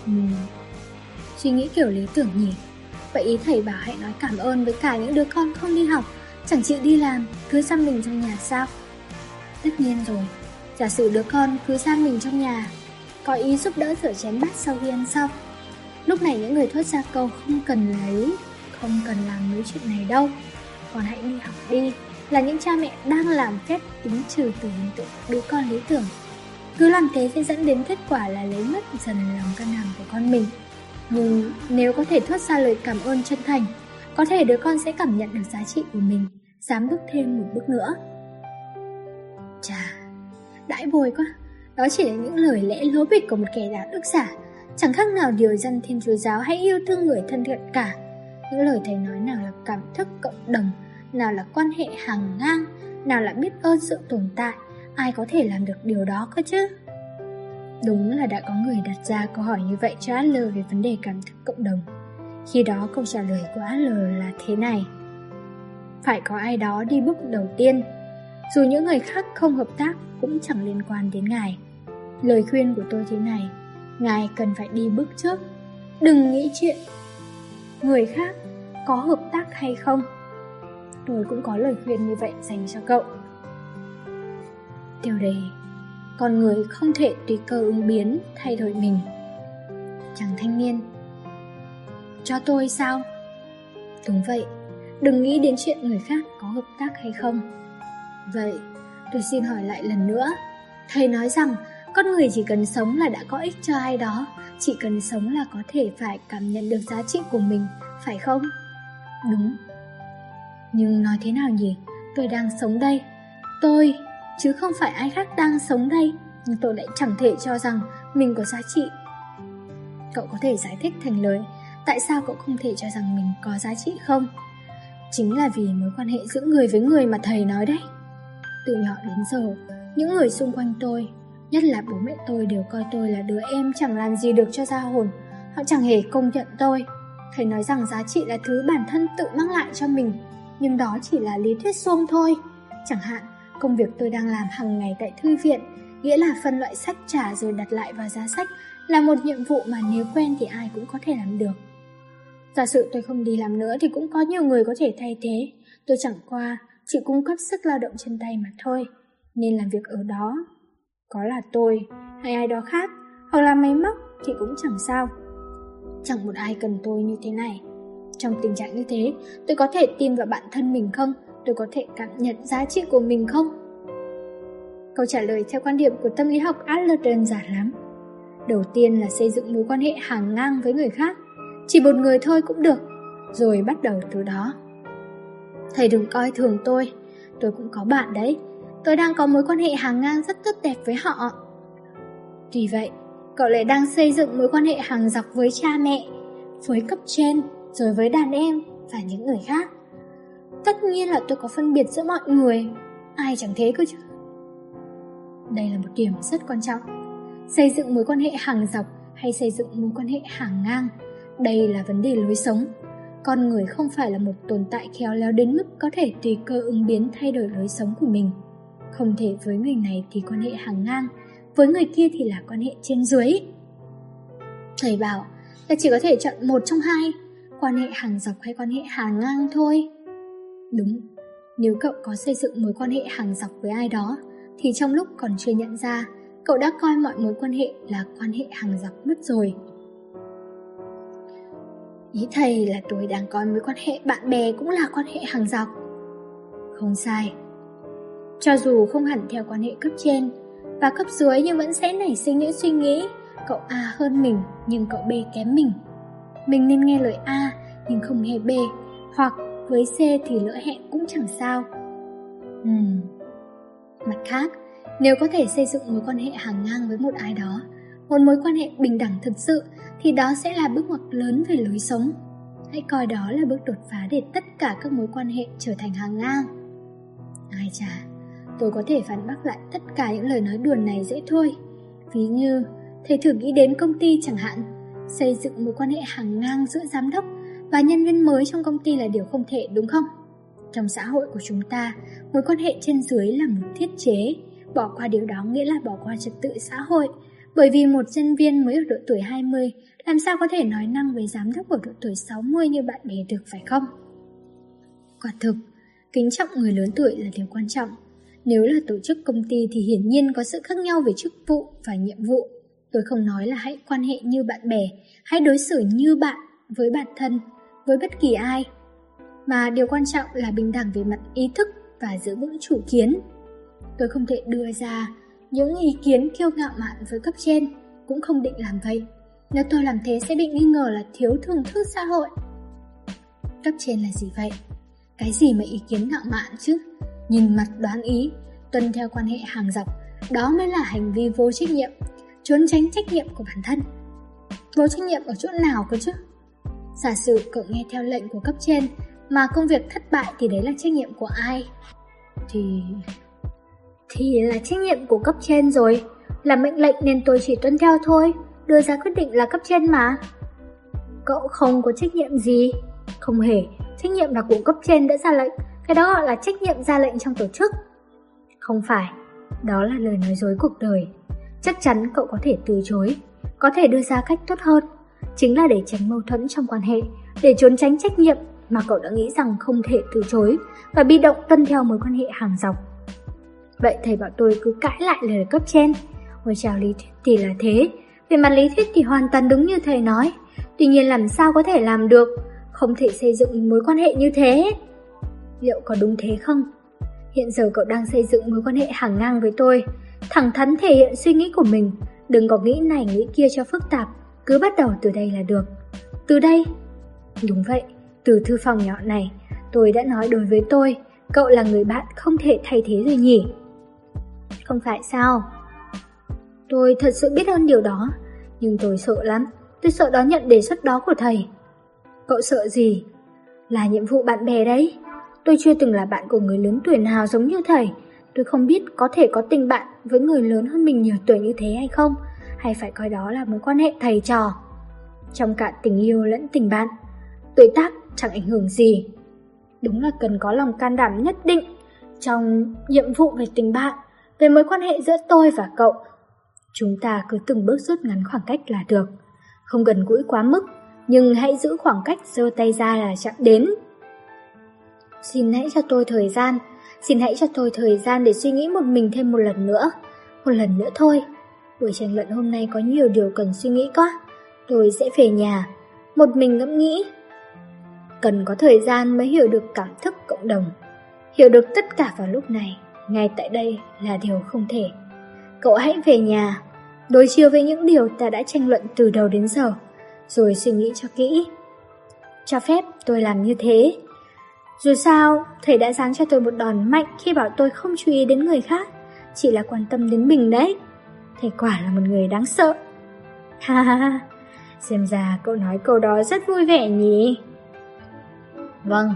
Uhm, suy nghĩ kiểu lý tưởng nhỉ? Vậy ý thầy bảo hãy nói cảm ơn với cả những đứa con không đi học, chẳng chịu đi làm, cứ giam mình trong nhà sao? Tất nhiên rồi, giả sử đứa con cứ giam mình trong nhà, có ý giúp đỡ rửa chén bát sau khi ăn xong. Lúc này những người thốt ra câu không cần lấy, không cần làm mấy chuyện này đâu, còn hãy đi học đi, là những cha mẹ đang làm phép tính trừ từ hình tượng đứa con lý tưởng. Cứ làm thế sẽ dẫn đến kết quả là lấy mất dần lòng can đảm của con mình. Nhưng nếu có thể thốt ra lời cảm ơn chân thành, có thể đứa con sẽ cảm nhận được giá trị của mình, dám bước thêm một bước nữa. Chà, đãi bồi quá. Đó chỉ là những lời lẽ lố bịch của một kẻ đạo đức giả, chẳng khác nào điều dân Thiên Chúa giáo hãy yêu thương người thân thiện cả. Những lời thầy nói nào là cảm thức cộng đồng, nào là quan hệ hàng ngang, nào là biết ơn sự tồn tại. Ai có thể làm được điều đó cơ chứ? Đúng là đã có người đặt ra câu hỏi như vậy cho Adler về vấn đề cảm thức cộng đồng. Khi đó câu trả lời của Adler là thế này: phải có ai đó đi bước đầu tiên. Dù những người khác không hợp tác cũng chẳng liên quan đến ngài. Lời khuyên của tôi thế này: ngài cần phải đi bước trước. Đừng nghĩ chuyện người khác có hợp tác hay không. Tôi cũng có lời khuyên như vậy dành cho cậu. Tiêu đề: con người không thể tùy cơ ứng biến, thay đổi mình. Chàng thanh niên: cho tôi sao? Đúng vậy, đừng nghĩ đến chuyện người khác có hợp tác hay không. Vậy, tôi xin hỏi lại lần nữa. Thầy nói rằng con người chỉ cần sống là đã có ích cho ai đó, chỉ cần sống là có thể phải cảm nhận được giá trị của mình, phải không? Đúng. Nhưng nói thế nào nhỉ? Tôi đang sống đây, tôi, chứ không phải ai khác đang sống đây. Nhưng tôi lại chẳng thể cho rằng mình có giá trị. Cậu có thể giải thích thành lời tại sao cậu không thể cho rằng mình có giá trị không? Chính là vì mối quan hệ giữa người với người mà thầy nói đấy. Từ nhỏ đến giờ, những người xung quanh tôi, nhất là bố mẹ tôi, đều coi tôi là đứa em chẳng làm gì được cho ra hồn. Họ chẳng hề công nhận tôi. Thầy nói rằng giá trị là thứ bản thân tự mang lại cho mình, nhưng đó chỉ là lý thuyết suông thôi. Chẳng hạn, công việc tôi đang làm hàng ngày tại thư viện, nghĩa là phân loại sách trả rồi đặt lại vào giá sách, là một nhiệm vụ mà nếu quen thì ai cũng có thể làm được. Giả sử tôi không đi làm nữa thì cũng có nhiều người có thể thay thế. Tôi chẳng qua chỉ cung cấp sức lao động chân tay mà thôi, nên làm việc ở đó, có là tôi hay ai đó khác, hoặc là máy móc thì cũng chẳng sao. Chẳng một ai cần tôi như thế này. Trong tình trạng như thế, tôi có thể tin vào bản thân mình không? Tôi có thể cảm nhận giá trị của mình không? Câu trả lời theo quan điểm của tâm lý học Adler đơn giản lắm. Đầu tiên là xây dựng mối quan hệ hàng ngang với người khác, chỉ một người thôi cũng được, rồi bắt đầu từ đó. Thầy đừng coi thường tôi, tôi cũng có bạn đấy, tôi đang có mối quan hệ hàng ngang rất tốt đẹp với họ. Tuy vậy, cậu lại đang xây dựng mối quan hệ hàng dọc với cha mẹ, với cấp trên, rồi với đàn em và những người khác. Tất nhiên là tôi có phân biệt giữa mọi người, ai chẳng thế cơ chứ. Đây là một điểm rất quan trọng. Xây dựng mối quan hệ hàng dọc hay xây dựng mối quan hệ hàng ngang, đây là vấn đề lối sống. Con người không phải là một tồn tại khéo léo đến mức có thể tùy cơ ứng biến thay đổi lối sống của mình. Không thể với người này thì quan hệ hàng ngang, với người kia thì là quan hệ trên dưới. Thầy bảo là chỉ có thể chọn một trong hai, quan hệ hàng dọc hay quan hệ hàng ngang thôi. Đúng, nếu cậu có xây dựng mối quan hệ hàng dọc với ai đó, thì trong lúc còn chưa nhận ra, cậu đã coi mọi mối quan hệ là quan hệ hàng dọc mất rồi. Ý thầy là tôi đang coi mối quan hệ bạn bè cũng là quan hệ hàng dọc. Không sai. Cho dù không hẳn theo quan hệ cấp trên và cấp dưới nhưng vẫn sẽ nảy sinh những suy nghĩ cậu A hơn mình nhưng cậu B kém mình. Mình nên nghe lời A nhưng không nghe B, hoặc với C thì lỡ hẹn cũng chẳng sao. Ừm. Mặt khác, nếu có thể xây dựng mối quan hệ hàng ngang với một ai đó, một mối quan hệ bình đẳng thực sự, thì đó sẽ là bước ngoặt lớn về lối sống. Hãy coi đó là bước đột phá để tất cả các mối quan hệ trở thành hàng ngang. Ai chà, tôi có thể phản bác lại tất cả những lời nói đùa này dễ thôi. Ví như, thầy thử nghĩ đến công ty chẳng hạn, xây dựng mối quan hệ hàng ngang giữa giám đốc và nhân viên mới trong công ty là điều không thể, đúng không? Trong xã hội của chúng ta, mối quan hệ trên dưới là một thiết chế. Bỏ qua điều đó nghĩa là bỏ qua trật tự xã hội, bởi vì một nhân viên mới ở độ tuổi hai mươi làm sao có thể nói năng với giám đốc ở độ tuổi sáu mươi như bạn bè được, phải không? Quả thực, kính trọng người lớn tuổi là điều quan trọng. Nếu là tổ chức công ty thì hiển nhiên có sự khác nhau về chức vụ và nhiệm vụ. Tôi không nói là hãy quan hệ như bạn bè, hãy đối xử như bạn với bản thân, với bất kỳ ai. Mà điều quan trọng là bình đẳng về mặt ý thức và giữ vững chủ kiến. Tôi không thể đưa ra những ý kiến kiêu ngạo mạn với cấp trên, cũng không định làm vậy. Nếu tôi làm thế sẽ bị nghi ngờ là thiếu thưởng thức xã hội. Cấp trên là gì vậy? Cái gì mà ý kiến ngạo mạn chứ? Nhìn mặt đoán ý, tuân theo quan hệ hàng dọc, đó mới là hành vi vô trách nhiệm, trốn tránh trách nhiệm của bản thân. Vô trách nhiệm ở chỗ nào cơ chứ? Giả sử cậu nghe theo lệnh của cấp trên mà công việc thất bại thì đấy là trách nhiệm của ai? Thì... Thì là trách nhiệm của cấp trên rồi. Là mệnh lệnh nên tôi chỉ tuân theo thôi. Đưa ra quyết định là cấp trên mà. Cậu không có trách nhiệm gì. Không hề. Trách nhiệm là của cấp trên đã ra lệnh. Cái đó gọi là trách nhiệm ra lệnh trong tổ chức. Không phải. Đó là lời nói dối cuộc đời. Chắc chắn cậu có thể từ chối, có thể đưa ra cách tốt hơn. Chính là để tránh mâu thuẫn trong quan hệ, để trốn tránh trách nhiệm mà cậu đã nghĩ rằng không thể từ chối và bị động tuân theo mối quan hệ hàng dọc. Vậy thầy bảo tôi cứ cãi lại lời cấp trên. Ngồi trào lý thuyết thì là thế. Về mặt lý thuyết thì hoàn toàn đúng như thầy nói. Tuy nhiên làm sao có thể làm được? Không thể xây dựng mối quan hệ như thế. Liệu có đúng thế không? Hiện giờ cậu đang xây dựng mối quan hệ hàng ngang với tôi. Thẳng thắn thể hiện suy nghĩ của mình. Đừng có nghĩ này nghĩ kia cho phức tạp. Cứ bắt đầu từ đây là được. Từ đây? Đúng vậy, từ thư phòng nhỏ này. Tôi đã nói đối với tôi, cậu là người bạn không thể thay thế rồi nhỉ? Không phải sao? Tôi thật sự biết ơn điều đó, nhưng tôi sợ lắm. Tôi sợ đón nhận đề xuất đó của thầy. Cậu sợ gì? Là nhiệm vụ bạn bè đấy. Tôi chưa từng là bạn của người lớn tuổi nào giống như thầy. Tôi không biết có thể có tình bạn với người lớn hơn mình nhiều tuổi như thế hay không, hay phải coi đó là mối quan hệ thầy trò. Trong cả tình yêu lẫn tình bạn, tuổi tác chẳng ảnh hưởng gì. Đúng là cần có lòng can đảm nhất định trong nhiệm vụ về tình bạn, về mối quan hệ giữa tôi và cậu. Chúng ta cứ từng bước rút ngắn khoảng cách là được. Không gần gũi quá mức, nhưng hãy giữ khoảng cách giơ tay ra là chạm đến. Xin hãy cho tôi thời gian, xin hãy cho tôi thời gian để suy nghĩ một mình thêm một lần nữa. Một lần nữa thôi. Buổi tranh luận hôm nay có nhiều điều cần suy nghĩ quá. Tôi sẽ về nhà, một mình ngẫm nghĩ. Cần có thời gian mới hiểu được cảm thức cộng đồng, hiểu được tất cả vào lúc này. ngay tại đây là điều không thể. Cậu hãy về nhà, đối chiếu với những điều ta đã tranh luận từ đầu đến giờ, rồi suy nghĩ cho kỹ. Cho phép tôi làm như thế. Dù sao, thầy đã giáng cho tôi một đòn mạnh khi bảo tôi không chú ý đến người khác, chỉ là quan tâm đến mình đấy. Thầy quả là một người đáng sợ. Ha ha ha, xem ra cậu nói câu đó rất vui vẻ nhỉ? Vâng,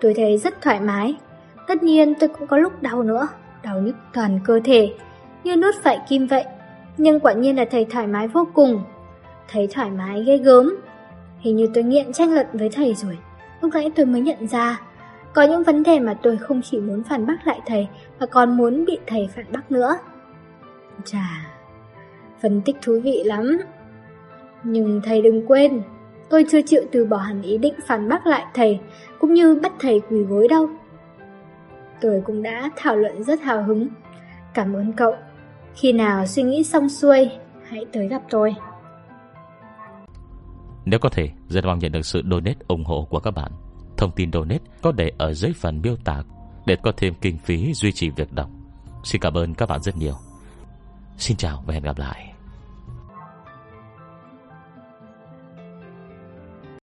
tôi thấy rất thoải mái. Tất nhiên tôi cũng có lúc đau nữa, đau nhức toàn cơ thể, như nuốt phải kim vậy. Nhưng quả nhiên là thầy thoải mái vô cùng. Thấy thoải mái ghê gớm. Hình như tôi nghiện tranh luận với thầy rồi. Lúc nãy tôi mới nhận ra, có những vấn đề mà tôi không chỉ muốn phản bác lại thầy, mà còn muốn bị thầy phản bác nữa. Chà, phân tích thú vị lắm. Nhưng thầy đừng quên, tôi chưa chịu từ bỏ hẳn ý định phản bác lại thầy, cũng như bắt thầy quỳ gối đâu. Tôi cũng đã thảo luận rất hào hứng. Cảm ơn cậu. Khi nào suy nghĩ xong xuôi, hãy tới gặp tôi. Nếu có thể, rất mong nhận được sự donate ủng hộ của các bạn. Thông tin donate có để ở dưới phần miêu tả để có thêm kinh phí duy trì việc đọc. Xin cảm ơn các bạn rất nhiều. Xin chào và hẹn gặp lại.